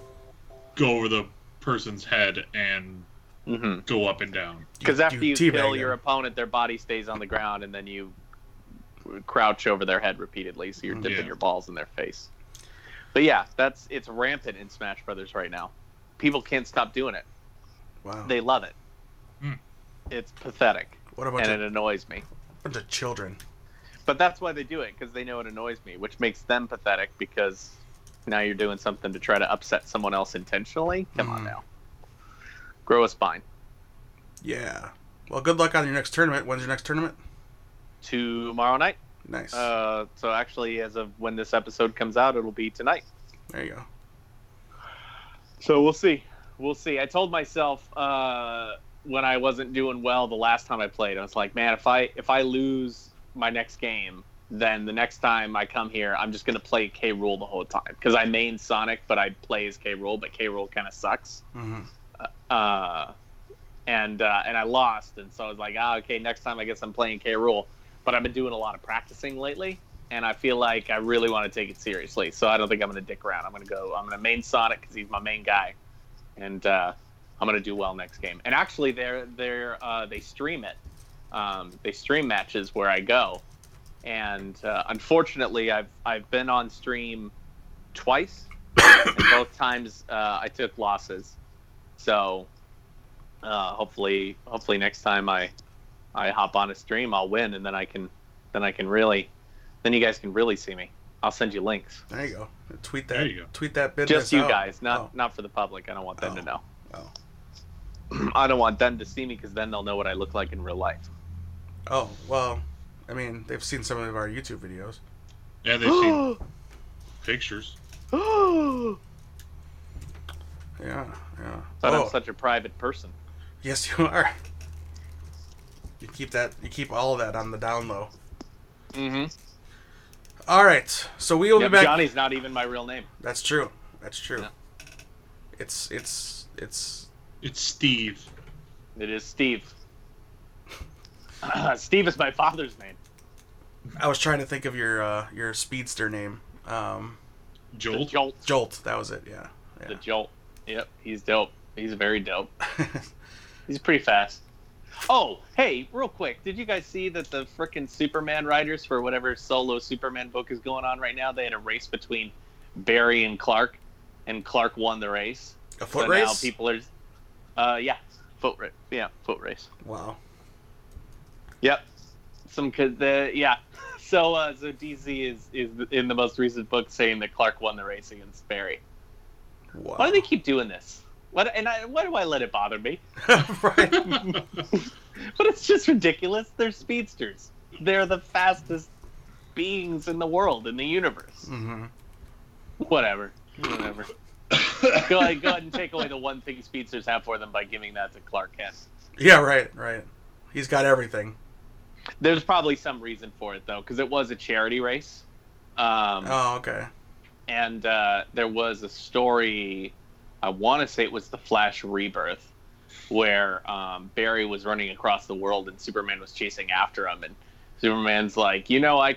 go over the person's head and go up and down. Because after you kill your opponent, their body stays on the ground, and then you crouch over their head repeatedly, so you're dipping your balls in their face. But yeah, it's rampant in Smash Brothers right now. People can't stop doing it. Wow. They love it. Mm. It's pathetic. It annoys me. Bunch of children. But that's why they do it, because they know it annoys me, which makes them pathetic, because now you're doing something to try to upset someone else intentionally. Come on now. Grow a spine. Yeah. Well, good luck on your next tournament. When's your next tournament? Tomorrow night. Nice. So actually, as of when this episode comes out, it'll be tonight. There you go. So we'll see. We'll see. I told myself... when I wasn't doing well the last time I played, I was like, man, if I lose my next game, then the next time I come here, I'm just going to play K. Rool the whole time. Because I main Sonic, but I play as K. Rool, but K. Rool kind of sucks. Mm-hmm. And I lost, and so I was like, okay, next time I guess I'm playing K. Rool. but I've been doing a lot of practicing lately, and I feel like I really want to take it seriously. So I don't think I'm going to dick around. I'm going to main Sonic because he's my main guy, and I'm going to do well next game. And actually, they stream it. They stream matches where I go, and unfortunately, I've been on stream twice, and both times I took losses. So hopefully next time I hop on a stream, I'll win, and then you guys can really see me. I'll send you links. There you go. Tweet that. Tweet that business. Just you out. Guys, not for the public. I don't want them to know. Oh. I don't want them to see me because then they'll know what I look like in real life. Oh well, I mean they've seen some of our YouTube videos. Yeah, they've seen pictures. Yeah. But I'm such a private person. Yes, you are. You keep all of that on the down low. Mm-hmm. All right, so we will be back. Johnny's not even my real name. That's true. Yeah. It's Steve. It is Steve. Steve is my father's name. I was trying to think of your speedster name. Jolt. That was it. Yeah. The Jolt. Yep. He's dope. He's very dope. He's pretty fast. Oh, hey, real quick. Did you guys see that the frickin' Superman writers for whatever solo Superman book is going on right now, they had a race between Barry and Clark won the race. A foot race? Now people are... foot race. Yeah, foot race. Wow. Yep. So DC is in the most recent book saying that Clark won the race against Barry. Wow. Why do they keep doing this? Why do I let it bother me? Right. But it's just ridiculous. They're speedsters. They're the fastest beings in the world, in the universe. Mm-hmm. Whatever. Go ahead and take away the one thing speedsters have for them by giving that to Clark Kent. Yeah, right. He's got everything. There's probably some reason for it, though, because it was a charity race. Okay. And there was a story... I want to say it was the Flash Rebirth, where Barry was running across the world and Superman was chasing after him, and Superman's like, I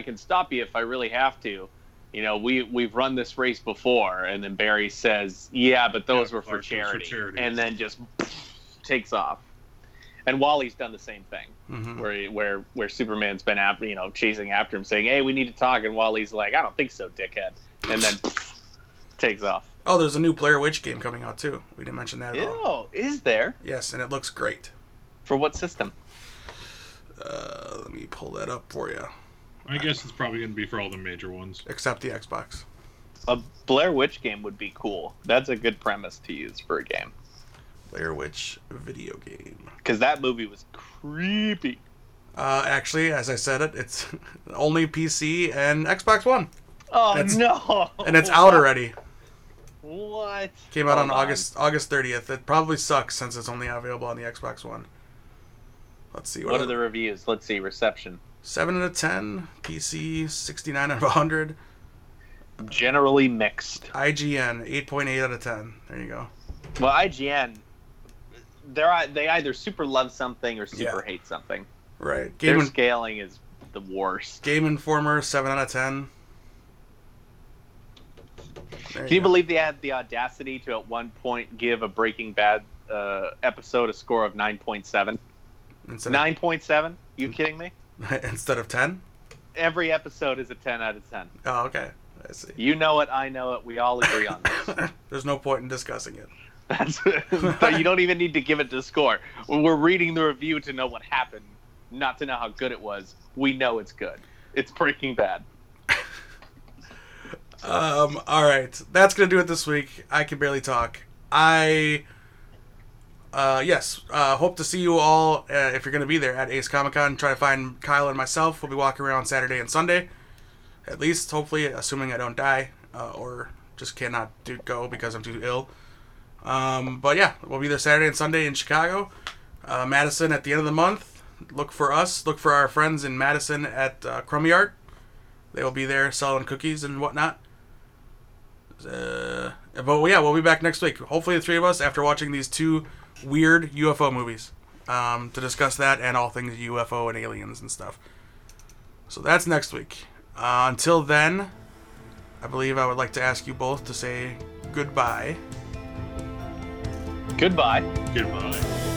can stop you if I really have to, we've run this race before, and then Barry says, but those were for charity, and then just takes off. And Wally's done the same thing, mm-hmm. where Superman's been after, chasing after him, saying, hey, we need to talk, and Wally's like, I don't think so, dickhead, and then takes off. Oh, there's a new Blair Witch game coming out, too. We didn't mention that at all. Oh, is there? Yes, and it looks great. For what system? Let me pull that up for you. I guess it's probably going to be for all the major ones. Except the Xbox. A Blair Witch game would be cool. That's a good premise to use for a game. Blair Witch video game. Because that movie was creepy. Actually, as I said it's only PC and Xbox One. Oh, no! And it's out already. What? Came out on August 30th. It probably sucks since it's only available on the Xbox One. Let's see. What are the reviews? Let's see. Reception. 7 out of 10. PC 69 out of 100. Generally mixed. IGN 8.8 out of 10. There you go. Well, IGN, they either super love something or super hate something. Right. Their scaling is the worst. Game Informer 7 out of 10. Can you believe they had the audacity to at one point give a Breaking Bad episode a score of 9.7? 9.7? You kidding me? Instead of 10? Every episode is a 10 out of 10. Oh, okay. I see. You know it, I know it. We all agree on this. There's no point in discussing it. But you don't even need to give it the score. We're reading the review to know what happened, not to know how good it was. We know it's good. It's Breaking Bad. All right, that's gonna do it this week. I can barely talk. I hope to see you all if you're gonna be there at Ace Comic Con. Try to find Kyle and myself. We'll be walking around Saturday and Sunday, at least, hopefully, assuming I don't die or just cannot go because I'm too ill. But yeah, we'll be there Saturday and Sunday in Chicago, Madison at the end of the month. Look for us. Look for our friends in Madison at Crummy Art. They will be there selling cookies and whatnot. But yeah, we'll be back next week. Hopefully the three of us after watching these two weird UFO movies to discuss that and all things UFO and aliens and stuff. So that's next week. Until then, I believe I would like to ask you both to say goodbye. Goodbye. Goodbye.